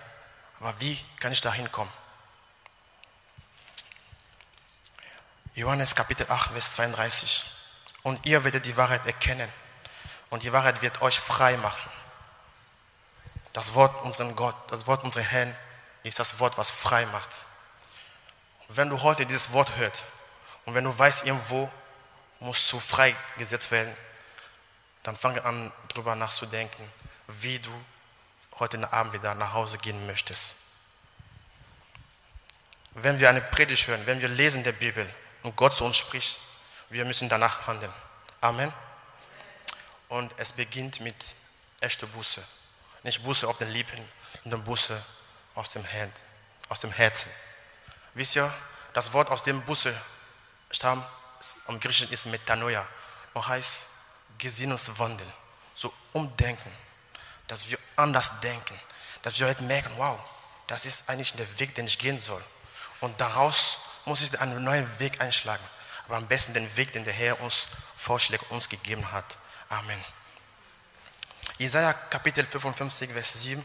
Aber wie kann ich da hinkommen? Johannes Kapitel 8, Vers 32. Und ihr werdet die Wahrheit erkennen und die Wahrheit wird euch frei machen. Das Wort unseren Gott, das Wort unseres Herrn ist das Wort, was frei macht. Und wenn du heute dieses Wort hörst und wenn du weißt, irgendwo musst du freigesetzt werden, dann fange an, darüber nachzudenken, wie du heute Abend wieder nach Hause gehen möchtest. Wenn wir eine Predigt hören, wenn wir lesen der Bibel und Gott zu uns spricht, wir müssen danach handeln. Amen. Und es beginnt mit echter Buße. Nicht Buße auf den Lippen, sondern Buße aus dem Herzen. Wisst ihr, das Wort aus dem Buße stammt, im Griechischen ist Metanoia und heißt Gesinnungswandel, so umdenken, dass wir anders denken, dass wir heute merken, wow, das ist eigentlich der Weg, den ich gehen soll. Und daraus muss ich einen neuen Weg einschlagen, aber am besten den Weg, den der Herr uns vorschlägt, uns gegeben hat. Amen. Jesaja Kapitel 55, Vers 7.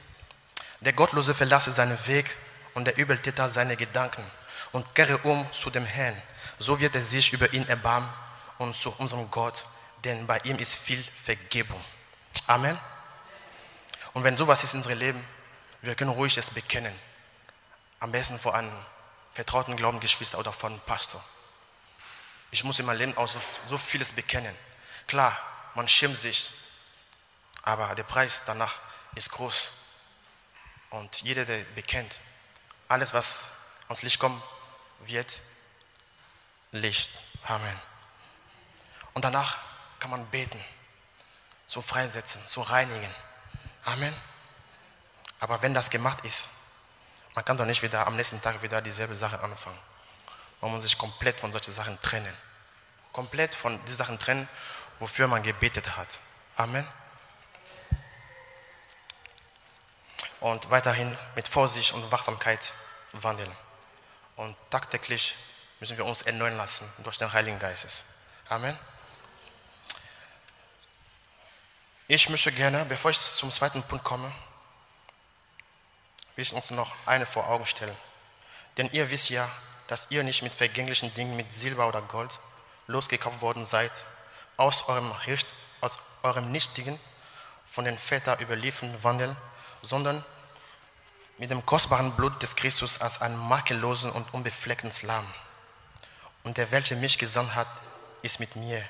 Der Gottlose verlasse seinen Weg und der Übeltäter seine Gedanken und kehre um zu dem Herrn. So wird er sich über ihn erbarmen und zu unserem Gott, denn bei ihm ist viel Vergebung. Amen. Und wenn sowas ist in unserem Leben, wir können ruhig es bekennen. Am besten vor einem vertrauten Glaubensgeschwister oder vor einem Pastor. Ich muss in meinem Leben auch so vieles bekennen. Klar, man schämt sich, aber der Preis danach ist groß. Und jeder, der bekennt, alles, was ans Licht kommt, wird Licht. Amen. Und danach kann man beten, so freisetzen, so reinigen. Amen. Aber wenn das gemacht ist, man kann doch nicht wieder am nächsten Tag wieder dieselbe Sache anfangen. Man muss sich komplett von solchen Sachen trennen. Komplett von diesen Sachen trennen, wofür man gebetet hat. Amen. Und weiterhin mit Vorsicht und Wachsamkeit wandeln. Und tagtäglich müssen wir uns erneuern lassen durch den Heiligen Geist. Amen. Ich möchte gerne, bevor ich zum zweiten Punkt komme, will ich uns noch eine vor Augen stellen. Denn ihr wisst ja, dass ihr nicht mit vergänglichen Dingen, mit Silber oder Gold losgekauft worden seid, aus eurem nichtigen, von den Vätern überlieferten Wandel, sondern mit dem kostbaren Blut des Christus als einen makellosen und unbefleckten Lamm. Und der, welcher mich gesandt hat, ist mit mir.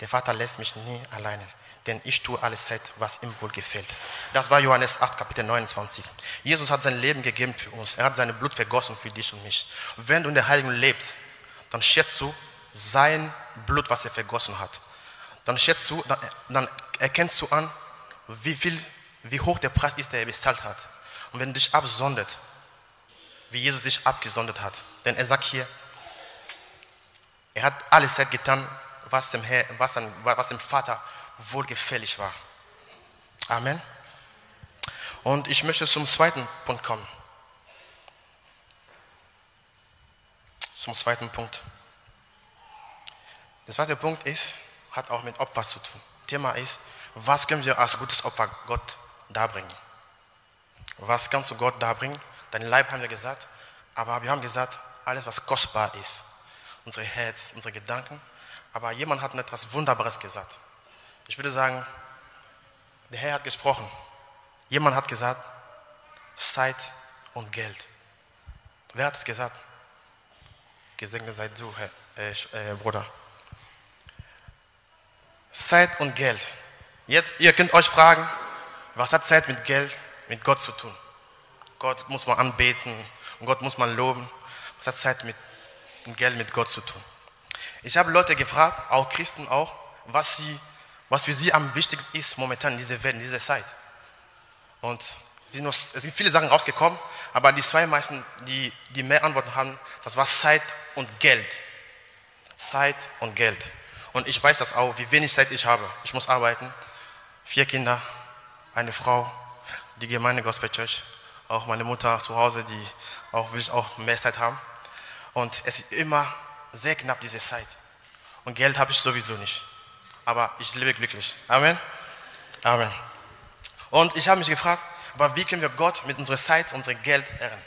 Der Vater lässt mich nie alleine, denn ich tue alles, was ihm wohl gefällt. Das war Johannes 8, Kapitel 29. Jesus hat sein Leben gegeben für uns. Er hat sein Blut vergossen für dich und mich. Und wenn du in der Heiligung lebst, dann schätzt du sein Blut, was er vergossen hat. Dann erkennst du an, wie hoch der Preis ist, der er bezahlt hat. Und wenn du dich absondert, wie Jesus dich abgesondert hat, denn er sagt hier, er hat alles getan, was dem Vater wohlgefällig war. Amen. Und ich möchte zum zweiten Punkt kommen. Zum zweiten Punkt. Der zweite Punkt hat auch mit Opfer zu tun. Thema ist, was können wir als gutes Opfer Gott darbringen? Was kannst du Gott darbringen? Dein Leib haben wir gesagt, aber wir haben gesagt, alles was kostbar ist. Unser Herz, unsere Gedanken. Aber jemand hat etwas Wunderbares gesagt. Ich würde sagen, der Herr hat gesprochen. Jemand hat gesagt, Zeit und Geld. Wer hat es gesagt? Gesegnet seid du, Bruder. Zeit und Geld. Jetzt, ihr könnt euch fragen, was hat Zeit mit Geld, mit Gott zu tun? Gott muss man anbeten und Gott muss man loben. Was hat Zeit mit Geld, mit Gott zu tun? Ich habe Leute gefragt, auch Christen auch, was für sie am wichtigsten ist momentan in dieser Welt, in dieser Zeit. Und es sind viele Sachen rausgekommen, aber die zwei meisten, die mehr Antworten haben, das war Zeit und Geld. Zeit und Geld. Und ich weiß das auch, wie wenig Zeit ich habe. Ich muss arbeiten, 4 Kinder, eine Frau, die Gemeinde Gospel Church, auch meine Mutter zu Hause, die will ich auch mehr Zeit haben. Und es ist immer sehr knapp diese Zeit. Und Geld habe ich sowieso nicht. Aber ich lebe glücklich. Amen. Amen. Und ich habe mich gefragt, aber wie können wir Gott mit unserer Zeit, unserem Geld ehren?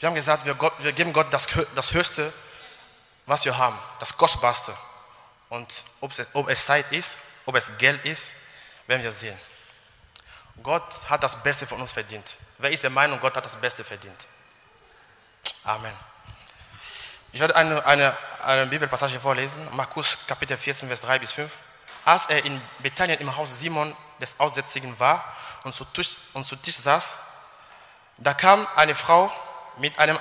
Wir haben gesagt, wir geben Gott das Höchste, was wir haben, das Kostbarste. Und ob es Zeit ist, ob es Geld ist, werden wir sehen. Gott hat das Beste von uns verdient. Wer ist der Meinung, Gott hat das Beste verdient? Amen. Ich werde eine Bibelpassage vorlesen, Markus Kapitel 14, Vers 3 bis 5. Als er in Bethanien im Haus Simon des Aussätzigen war und zu Tisch saß, da kam eine Frau mit einem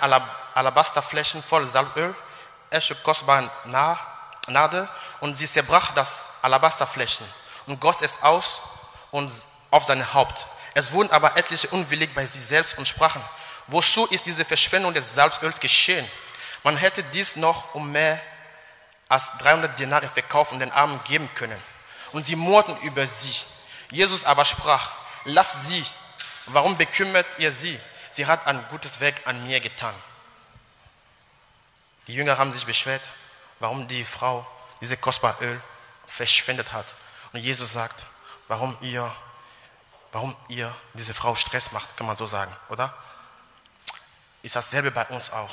Alabasterfläschchen voll Salböl, echte kostbare Nadel, und sie zerbrach das Alabasterfläschchen und goss es aus und auf sein Haupt. Es wurden aber etliche unwillig bei sich selbst und sprachen: Wozu ist diese Verschwendung des Salböls geschehen? Man hätte dies noch um mehr als 300 Denare verkaufen und den Armen geben können. Und sie murrten über sie. Jesus aber sprach: Lasst sie, warum bekümmert ihr sie? Sie hat ein gutes Werk an mir getan. Die Jünger haben sich beschwert, warum die Frau dieses kostbare Öl verschwendet hat. Und Jesus sagt, warum ihr diese Frau Stress macht, kann man so sagen, oder? Ist dasselbe bei uns auch.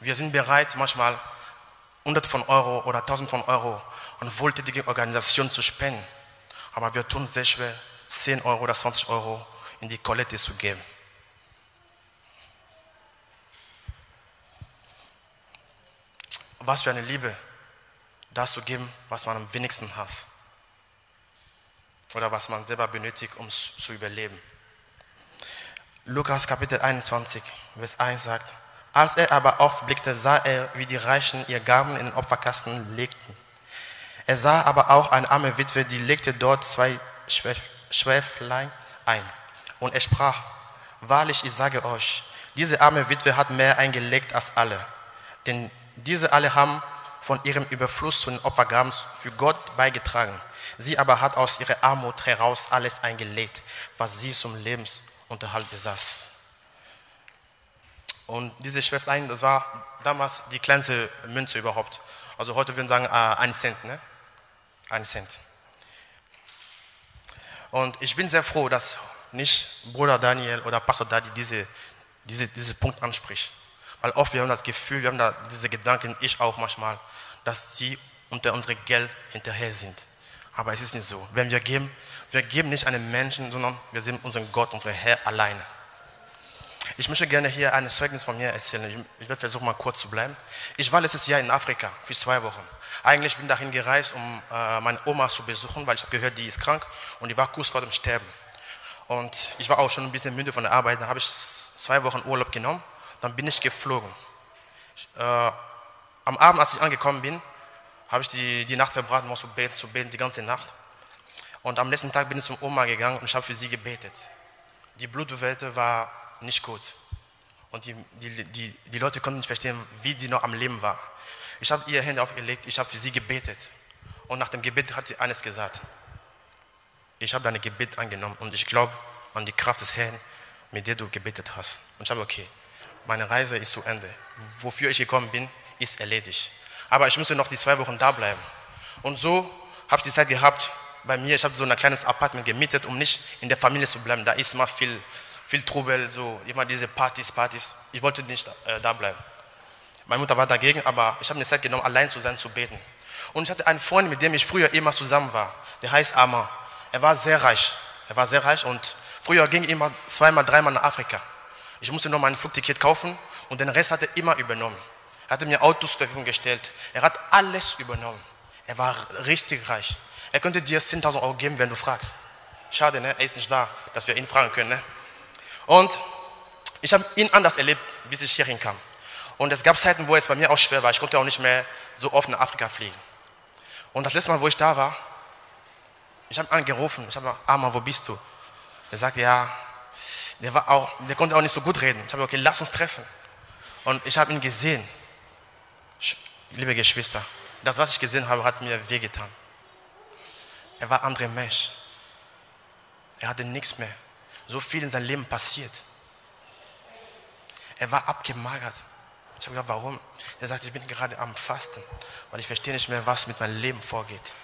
Wir sind bereit, manchmal hunderte von Euro oder tausend von Euro an wohltätige Organisationen zu spenden. Aber wir tun es sehr schwer, 10 Euro oder 20 Euro in die Kollekte zu geben. Was für eine Liebe, das zu geben, was man am wenigsten hasst. Oder was man selber benötigt, um zu überleben. Lukas Kapitel 21, Vers 1 sagt: Als er aber aufblickte, sah er, wie die Reichen ihr Gaben in den Opferkasten legten. Er sah aber auch eine arme Witwe, die legte dort 2 Schäflein ein. Und er sprach: Wahrlich, ich sage euch, diese arme Witwe hat mehr eingelegt als alle. Denn diese alle haben von ihrem Überfluss zu den Opfergaben für Gott beigetragen. Sie aber hat aus ihrer Armut heraus alles eingelegt, was sie zum Lebensunterhalt besaß. Und diese Schäflein, das war damals die kleinste Münze überhaupt. Also heute würden wir sagen, 1 Cent, ne? 1 Cent. Und ich bin sehr froh, dass nicht Bruder Daniel oder Pastor Daddy diesen Punkt anspricht. Weil oft wir haben das Gefühl, wir haben da diese Gedanken, ich auch manchmal, dass sie unter unserem Geld hinterher sind. Aber es ist nicht so. Wenn wir geben nicht einem Menschen, sondern wir sind unseren Gott, unseren Herr alleine. Ich möchte gerne hier ein Zeugnis von mir erzählen. Ich werde versuchen, mal kurz zu bleiben. Ich war letztes Jahr in Afrika für 2 Wochen. Eigentlich bin ich dahin gereist, um meine Oma zu besuchen, weil ich habe gehört, die ist krank und die war kurz vor dem Sterben. Und ich war auch schon ein bisschen müde von der Arbeit. Dann habe ich 2 Wochen Urlaub genommen. Dann bin ich geflogen. Am Abend, als ich angekommen bin, habe ich die Nacht verbracht, um zu beten, die ganze Nacht. Und am nächsten Tag bin ich zum Oma gegangen und ich habe für sie gebetet. Die Blutwerte war nicht gut. Und die Leute konnten nicht verstehen, wie sie noch am Leben war. Ich habe ihre Hände aufgelegt, ich habe für sie gebetet. Und nach dem Gebet hat sie eines gesagt. Ich habe dein Gebet angenommen und ich glaube an die Kraft des Herrn, mit der du gebetet hast. Und ich habe, okay, meine Reise ist zu Ende. Wofür ich gekommen bin, ist erledigt. Aber ich musste noch die 2 Wochen da bleiben. Und so habe ich die Zeit gehabt bei mir. Ich habe so ein kleines Apartment gemietet, um nicht in der Familie zu bleiben. Da ist immer viel Trubel, so immer diese Partys. Ich wollte nicht da bleiben. Meine Mutter war dagegen, aber ich habe mir Zeit genommen, allein zu sein, zu beten. Und ich hatte einen Freund, mit dem ich früher immer zusammen war. Der heißt Amar. Er war sehr reich und früher ging ich immer 2-mal, 3-mal nach Afrika. Ich musste nur mein Flugticket kaufen und den Rest hat er immer übernommen. Er hatte mir Autos zur Verfügung gestellt. Er hat alles übernommen. Er war richtig reich. Er könnte dir 10.000 Euro geben, wenn du fragst. Schade, ne? Er ist nicht da, dass wir ihn fragen können. Ne? Und ich habe ihn anders erlebt, bis ich hierhin kam. Und es gab Zeiten, wo es bei mir auch schwer war. Ich konnte auch nicht mehr so oft nach Afrika fliegen. Und das letzte Mal, wo ich da war, ich habe angerufen. Ich habe gesagt, Amar, wo bist du? Er sagte, ja, der konnte auch nicht so gut reden. Ich habe gesagt, okay, lass uns treffen. Und ich habe ihn gesehen. Liebe Geschwister, das, was ich gesehen habe, hat mir wehgetan. Er war ein anderer Mensch. Er hatte nichts mehr. So viel in seinem Leben passiert. Er war abgemagert. Ich habe gesagt, warum? Er sagt, ich bin gerade am Fasten, weil ich verstehe nicht mehr, was mit meinem Leben vorgeht.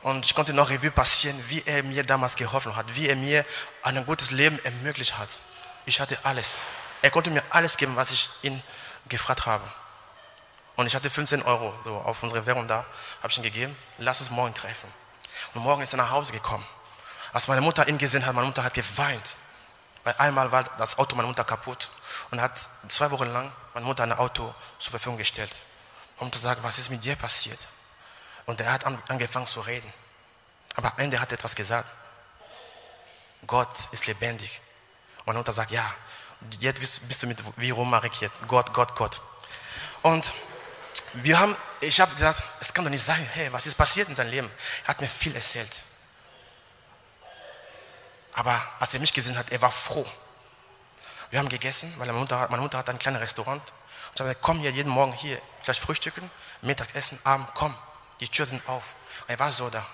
Und ich konnte noch Revue passieren, wie er mir damals geholfen hat, wie er mir ein gutes Leben ermöglicht hat. Ich hatte alles. Er konnte mir alles geben, was ich ihn gefragt habe. Und ich hatte 15 Euro so auf unsere Währung da, habe ich ihm gegeben, lass uns morgen treffen. Und morgen ist er nach Hause gekommen. Als meine Mutter ihn gesehen hat, meine Mutter hat geweint. Weil einmal war das Auto meiner Mutter kaputt und hat 2 Wochen lang meine Mutter ein Auto zur Verfügung gestellt, um zu sagen, was ist mit dir passiert? Und er hat angefangen zu reden. Aber am Ende hat er etwas gesagt. Gott ist lebendig. Und meine Mutter sagt, ja, jetzt bist du mit wie Romarik jetzt. Gott, Gott, Gott. Und ich habe gesagt, es kann doch nicht sein, hey, was ist passiert in seinem Leben? Er hat mir viel erzählt. Aber als er mich gesehen hat, er war froh. Wir haben gegessen, weil meine Mutter hat ein kleines Restaurant. Und ich habe gesagt, komm hier jeden Morgen hier, vielleicht frühstücken, Mittagessen, Abend, komm. Die Türen sind auf. Und er war so da.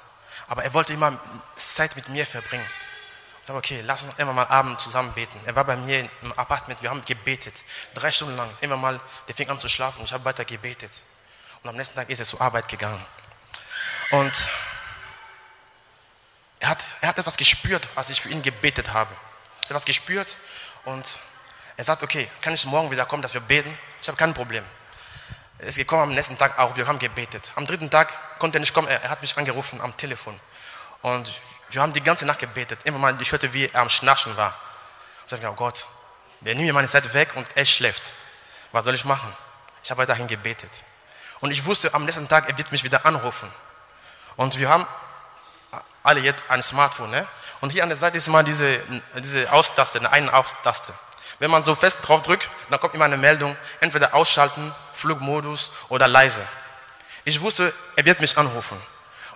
Aber er wollte immer Zeit mit mir verbringen. Ich habe gesagt, okay, lass uns immer mal Abend zusammen beten. Er war bei mir im Apartment, wir haben gebetet. 3 Stunden lang, immer mal, der fing an zu schlafen und ich habe weiter gebetet. Und am nächsten Tag ist er zur Arbeit gegangen. Und er hat etwas gespürt, als ich für ihn gebetet habe. Etwas gespürt und er sagt, okay, kann ich morgen wieder kommen, dass wir beten? Ich habe kein Problem. Er ist gekommen am nächsten Tag auch, wir haben gebetet. Am 3. Tag konnte er nicht kommen, er hat mich angerufen am Telefon. Und wir haben die ganze Nacht gebetet. Immer mal, ich hörte, wie er am Schnarchen war. Ich dachte, oh Gott, der nimmt mir meine Zeit weg und er schläft. Was soll ich machen? Ich habe weiterhin gebetet. Und ich wusste, am nächsten Tag, er wird mich wieder anrufen. Und wir haben alle jetzt ein Smartphone. Ne? Und hier an der Seite ist immer diese Austaste, eine Austaste. Wenn man so fest drauf drückt, dann kommt immer eine Meldung, entweder ausschalten, Flugmodus oder leise. Ich wusste, er wird mich anrufen.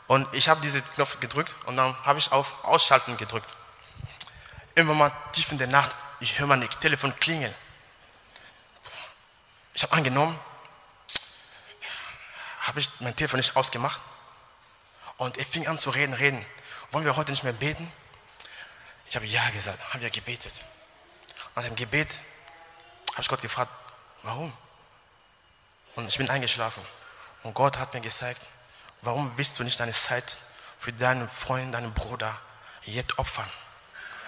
Und ich habe diesen Knopf gedrückt und dann habe ich auf Ausschalten gedrückt. Irgendwann mal tief in der Nacht, ich höre mein Telefon klingeln. Ich habe angenommen, habe ich mein Telefon nicht ausgemacht. Und er fing an zu reden. Wollen wir heute nicht mehr beten? Ich habe ja gesagt, haben wir gebetet. Nach dem Gebet habe ich Gott gefragt, warum? Und ich bin eingeschlafen. Und Gott hat mir gezeigt, warum willst du nicht deine Zeit für deinen Freund, deinen Bruder jetzt opfern.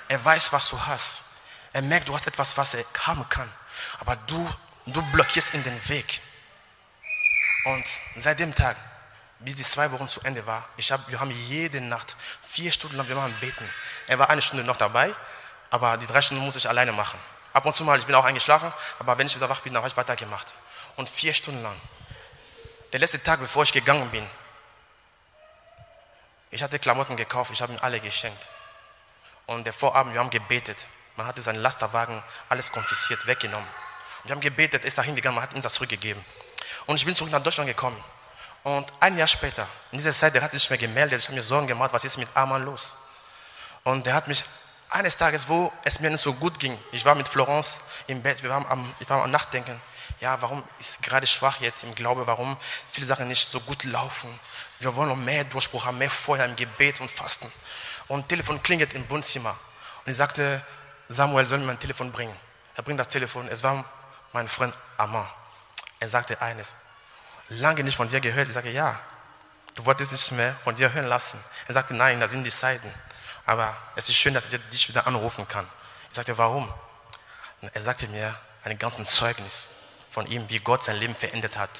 Er weiß, was du hast. Er merkt, du hast etwas, was er haben kann. Aber du blockierst ihm den Weg. Und seit dem Tag, bis die 2 Wochen zu Ende war, wir haben jede Nacht 4 Stunden lang beten. Er war 1 Stunde noch dabei, aber die 3 Stunden musste ich alleine machen. Ab und zu mal, ich bin auch eingeschlafen, aber wenn ich wieder wach bin, dann habe ich weitergemacht. Und 4 Stunden lang. Der letzte Tag, bevor ich gegangen bin, ich hatte Klamotten gekauft, ich habe mir alle geschenkt. Und der Vorabend, wir haben gebetet. Man hatte seinen Lasterwagen, alles konfisziert, weggenommen. Und wir haben gebetet, ist dahin gegangen, man hat uns das zurückgegeben. Und ich bin zurück nach Deutschland gekommen. Und ein Jahr später, in dieser Zeit, der hat sich mir gemeldet, ich habe mir Sorgen gemacht, was ist mit Amar los? Und der hat mich eines Tages, wo es mir nicht so gut ging, ich war mit Florence im Bett, wir waren am Nachdenken. Ja, warum ist gerade schwach jetzt im Glaube, warum viele Sachen nicht so gut laufen? Wir wollen noch mehr Durchbruch haben, mehr Feuer im Gebet und Fasten. Und Telefon klingelt im Wohnzimmer. Und ich sagte, Samuel soll mir mein Telefon bringen. Er bringt das Telefon, es war mein Freund Amar. Er sagte eines, lange nicht von dir gehört. Ich sagte, ja, du wolltest nicht mehr von dir hören lassen. Er sagte, nein, das sind die Zeiten. Aber es ist schön, dass ich dich wieder anrufen kann. Ich sagte, warum? Und er sagte mir ein ganzes Zeugnis von ihm, wie Gott sein Leben verändert hat.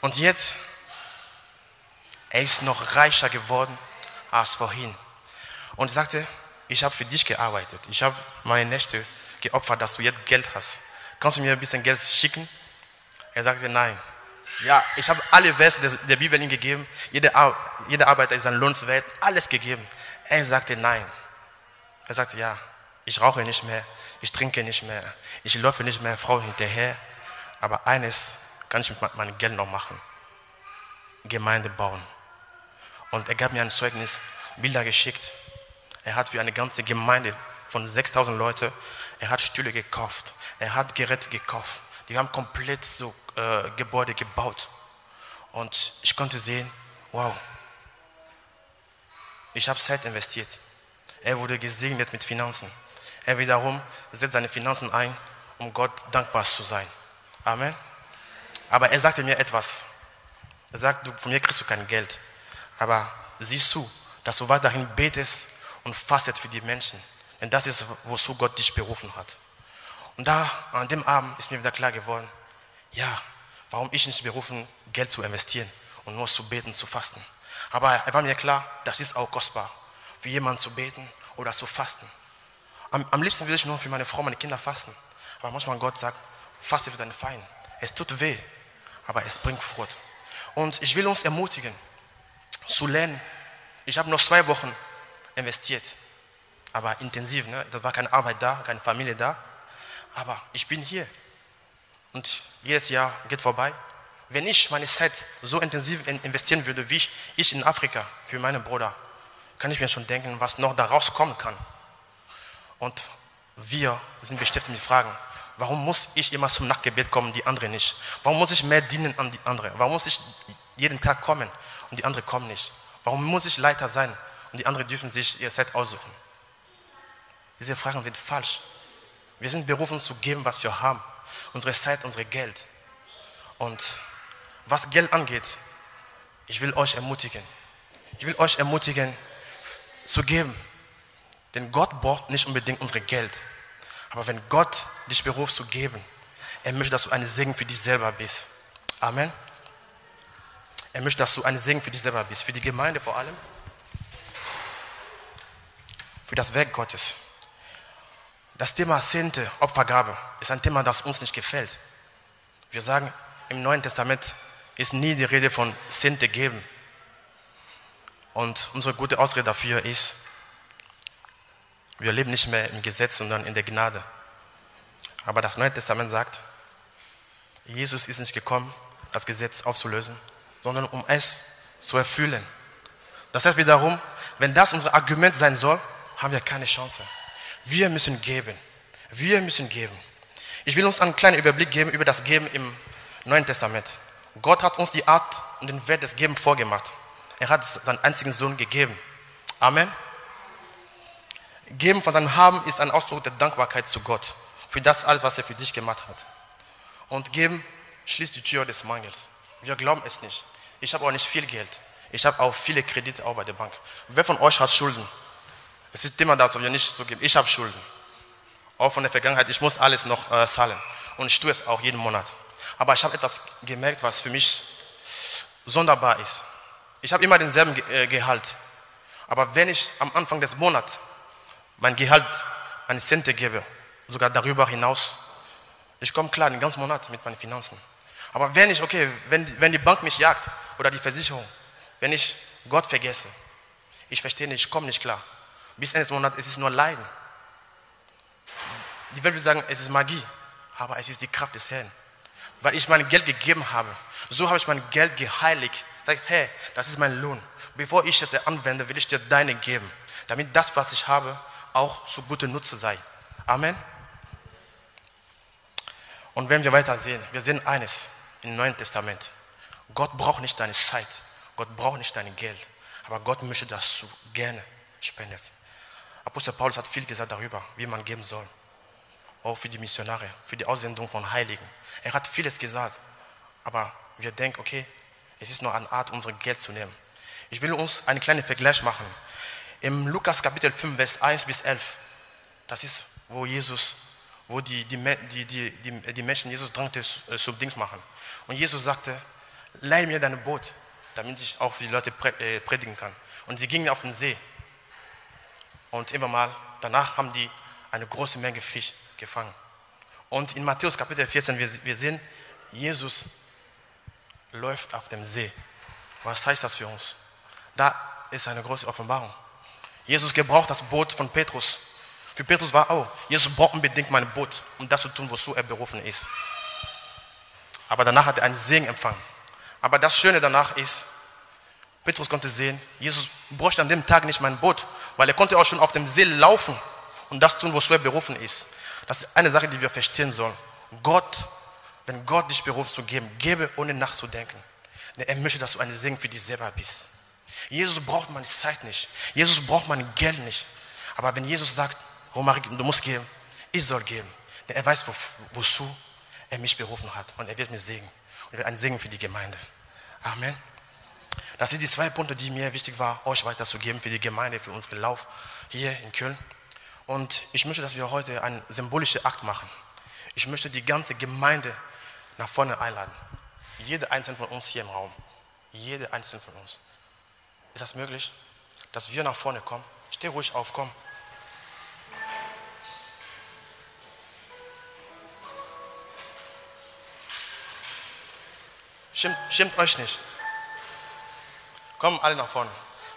Und jetzt, er ist noch reicher geworden als vorhin. Und sagte, ich habe für dich gearbeitet. Ich habe meine Nächte geopfert, dass du jetzt Geld hast. Kannst du mir ein bisschen Geld schicken? Er sagte, nein. Ja, ich habe alle Verse der Bibel ihm gegeben. Jeder Arbeiter ist ein Lohnswert. Alles gegeben. Er sagte, nein. Er sagte, ja, ich rauche nicht mehr. Ich trinke nicht mehr. Ich laufe nicht mehr Frau hinterher. Aber eines kann ich mit meinem Geld noch machen. Gemeinde bauen. Und er gab mir ein Zeugnis, Bilder geschickt. Er hat für eine ganze Gemeinde von 6.000 Leuten, er hat Stühle gekauft. Er hat Geräte gekauft. Die haben komplett so Gebäude gebaut. Und ich konnte sehen, wow. Ich habe Zeit investiert. Er wurde gesegnet mit Finanzen. Er wiederum setzt seine Finanzen ein, um Gott dankbar zu sein. Amen. Aber er sagte mir etwas. Er sagt, von mir kriegst du kein Geld. Aber sieh zu, dass du weiterhin betest und fastet für die Menschen. Denn das ist, wozu Gott dich berufen hat. Und da, an dem Abend, ist mir wieder klar geworden, ja, warum ich nicht berufen, Geld zu investieren und nur zu beten, zu fasten. Aber er war mir klar, das ist auch kostbar, für jemanden zu beten oder zu fasten. Am liebsten will ich nur für meine Frau, meine Kinder fasten. Aber manchmal Gott sagt, faste für deinen Feind. Es tut weh, aber es bringt Frucht. Und ich will uns ermutigen, zu lernen. Ich habe noch 2 Wochen investiert, aber intensiv. Ne? Da war keine Arbeit da, keine Familie da. Aber ich bin hier. Und jedes Jahr geht vorbei. Wenn ich meine Zeit so intensiv investieren würde, wie ich in Afrika für meinen Bruder, kann ich mir schon denken, was noch daraus kommen kann. Und wir sind beschäftigt mit Fragen, warum muss ich immer zum Nachtgebet kommen, die anderen nicht? Warum muss ich mehr dienen an die anderen? Warum muss ich jeden Tag kommen und die anderen kommen nicht? Warum muss ich Leiter sein und die anderen dürfen sich ihre Zeit aussuchen? Diese Fragen sind falsch. Wir sind berufen zu geben, was wir haben. Unsere Zeit, unser Geld. Und was Geld angeht, ich will euch ermutigen. Ich will euch ermutigen, zu geben. Denn Gott braucht nicht unbedingt unser Geld. Aber wenn Gott dich beruft zu geben, er möchte, dass du ein Segen für dich selber bist. Amen. Er möchte, dass du ein Segen für dich selber bist. Für die Gemeinde vor allem. Für das Werk Gottes. Das Thema Zehnte, Opfergabe, ist ein Thema, das uns nicht gefällt. Wir sagen, im Neuen Testament ist nie die Rede von Zehnte geben. Und unsere gute Ausrede dafür ist, wir leben nicht mehr im Gesetz, sondern in der Gnade. Aber das Neue Testament sagt, Jesus ist nicht gekommen, das Gesetz aufzulösen, sondern um es zu erfüllen. Das heißt wiederum, wenn das unser Argument sein soll, haben wir keine Chance. Wir müssen geben. Wir müssen geben. Ich will uns einen kleinen Überblick geben über das Geben im Neuen Testament. Gott hat uns die Art und den Wert des Gebens vorgemacht. Er hat seinen einzigen Sohn gegeben. Amen. Geben von seinem Haben ist ein Ausdruck der Dankbarkeit zu Gott für das alles, was er für dich gemacht hat. Und Geben schließt die Tür des Mangels. Wir glauben es nicht. Ich habe auch nicht viel Geld. Ich habe auch viele Kredite auch bei der Bank. Wer von euch hat Schulden? Es ist immer das, was wir nicht so geben. Ich habe Schulden. Auch von der Vergangenheit. Ich muss alles noch zahlen. Und ich tue es auch jeden Monat. Aber ich habe etwas gemerkt, was für mich sonderbar ist. Ich habe immer denselben Gehalt. Aber wenn ich am Anfang des Monats mein Gehalt, meine Cente gebe, sogar darüber hinaus, ich komme klar den ganzen Monat mit meinen Finanzen. Aber wenn ich, wenn die Bank mich jagt oder die Versicherung, wenn ich Gott vergesse, ich verstehe nicht, ich komme nicht klar. Bis Ende des Monats, es ist nur Leiden. Die Welt will sagen, es ist Magie, aber es ist die Kraft des Herrn. Weil ich mein Geld gegeben habe, so habe ich mein Geld geheiligt. Sag, hey, das ist mein Lohn. Bevor ich es anwende, will ich dir deine geben, damit das, was ich habe, auch zu gutem Nutze sei. Amen. Und wenn wir weitersehen, wir sehen eines im Neuen Testament. Gott braucht nicht deine Zeit, Gott braucht nicht dein Geld, aber Gott möchte, dass du gerne spendest. Apostel Paulus hat viel gesagt darüber, wie man geben soll. Auch für die Missionare, für die Aussendung von Heiligen. Er hat vieles gesagt, aber wir denken, okay, es ist nur eine Art, unser Geld zu nehmen. Ich will uns einen kleinen Vergleich machen. Im Lukas Kapitel 5, Vers 1 bis 11, das ist, wo Jesus, wo die Menschen Jesus drängte, zu Dings machen. Und Jesus sagte, leih mir dein Boot, damit ich auch für die Leute predigen kann. Und sie gingen auf den See. Und immer mal, danach haben die eine große Menge Fisch gefangen. Und in Matthäus Kapitel 14, wir sehen, Jesus läuft auf dem See. Was heißt das für uns? Da ist eine große Offenbarung. Jesus gebraucht das Boot von Petrus. Für Petrus war auch, Jesus braucht unbedingt mein Boot, um das zu tun, wozu er berufen ist. Aber danach hat er einen Segen empfangen. Aber das Schöne danach ist, Petrus konnte sehen, Jesus bräuchte an dem Tag nicht mein Boot, weil er konnte auch schon auf dem See laufen und das tun, wozu er berufen ist. Das ist eine Sache, die wir verstehen sollen. Gott, wenn Gott dich beruft zu geben, gebe ohne nachzudenken. Denn er möchte, dass du ein Segen für dich selber bist. Jesus braucht meine Zeit nicht. Jesus braucht mein Geld nicht. Aber wenn Jesus sagt, Romarik, du musst geben, ich soll geben. Denn er weiß, wozu er mich berufen hat. Und er wird mir segnen. Und er wird ein Segen für die Gemeinde. Amen. Das sind die zwei Punkte, die mir wichtig war, euch weiterzugeben für die Gemeinde, für unseren Lauf hier in Köln. Und ich möchte, dass wir heute einen symbolischen Akt machen. Ich möchte die ganze Gemeinde nach vorne einladen. Jeder einzelne von uns hier im Raum. Jeder einzelne von uns. Ist das möglich, dass wir nach vorne kommen? Steh ruhig auf, komm. Schämt euch nicht. Kommen alle nach vorne.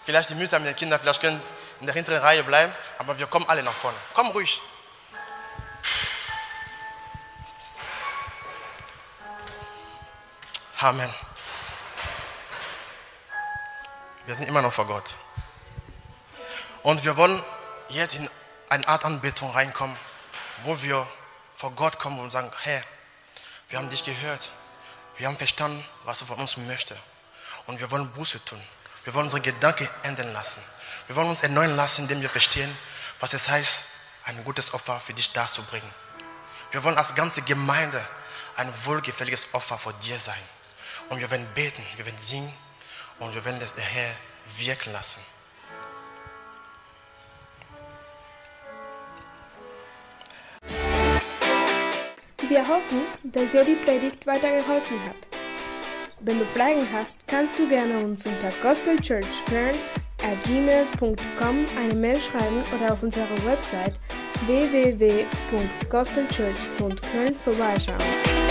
Vielleicht die Mütter mit den Kindern, vielleicht können in der hinteren Reihe bleiben, aber wir kommen alle nach vorne. Komm ruhig. Amen. Wir sind immer noch vor Gott. Und wir wollen jetzt in eine Art Anbetung reinkommen, wo wir vor Gott kommen und sagen, Herr, wir haben dich gehört. Wir haben verstanden, was du von uns möchtest. Und wir wollen Buße tun. Wir wollen unsere Gedanken ändern lassen. Wir wollen uns erneuern lassen, indem wir verstehen, was es heißt, ein gutes Opfer für dich darzubringen. Wir wollen als ganze Gemeinde ein wohlgefälliges Opfer vor dir sein. Und wir werden beten, wir werden singen und wir werden das der Herr wirken lassen. Wir hoffen, dass dir die Predigt weitergeholfen hat. Wenn du Fragen hast, kannst du gerne uns unter gospelchurchköln@gmail.com eine Mail schreiben oder auf unserer Website www.gospelchurch.köln vorbeischauen.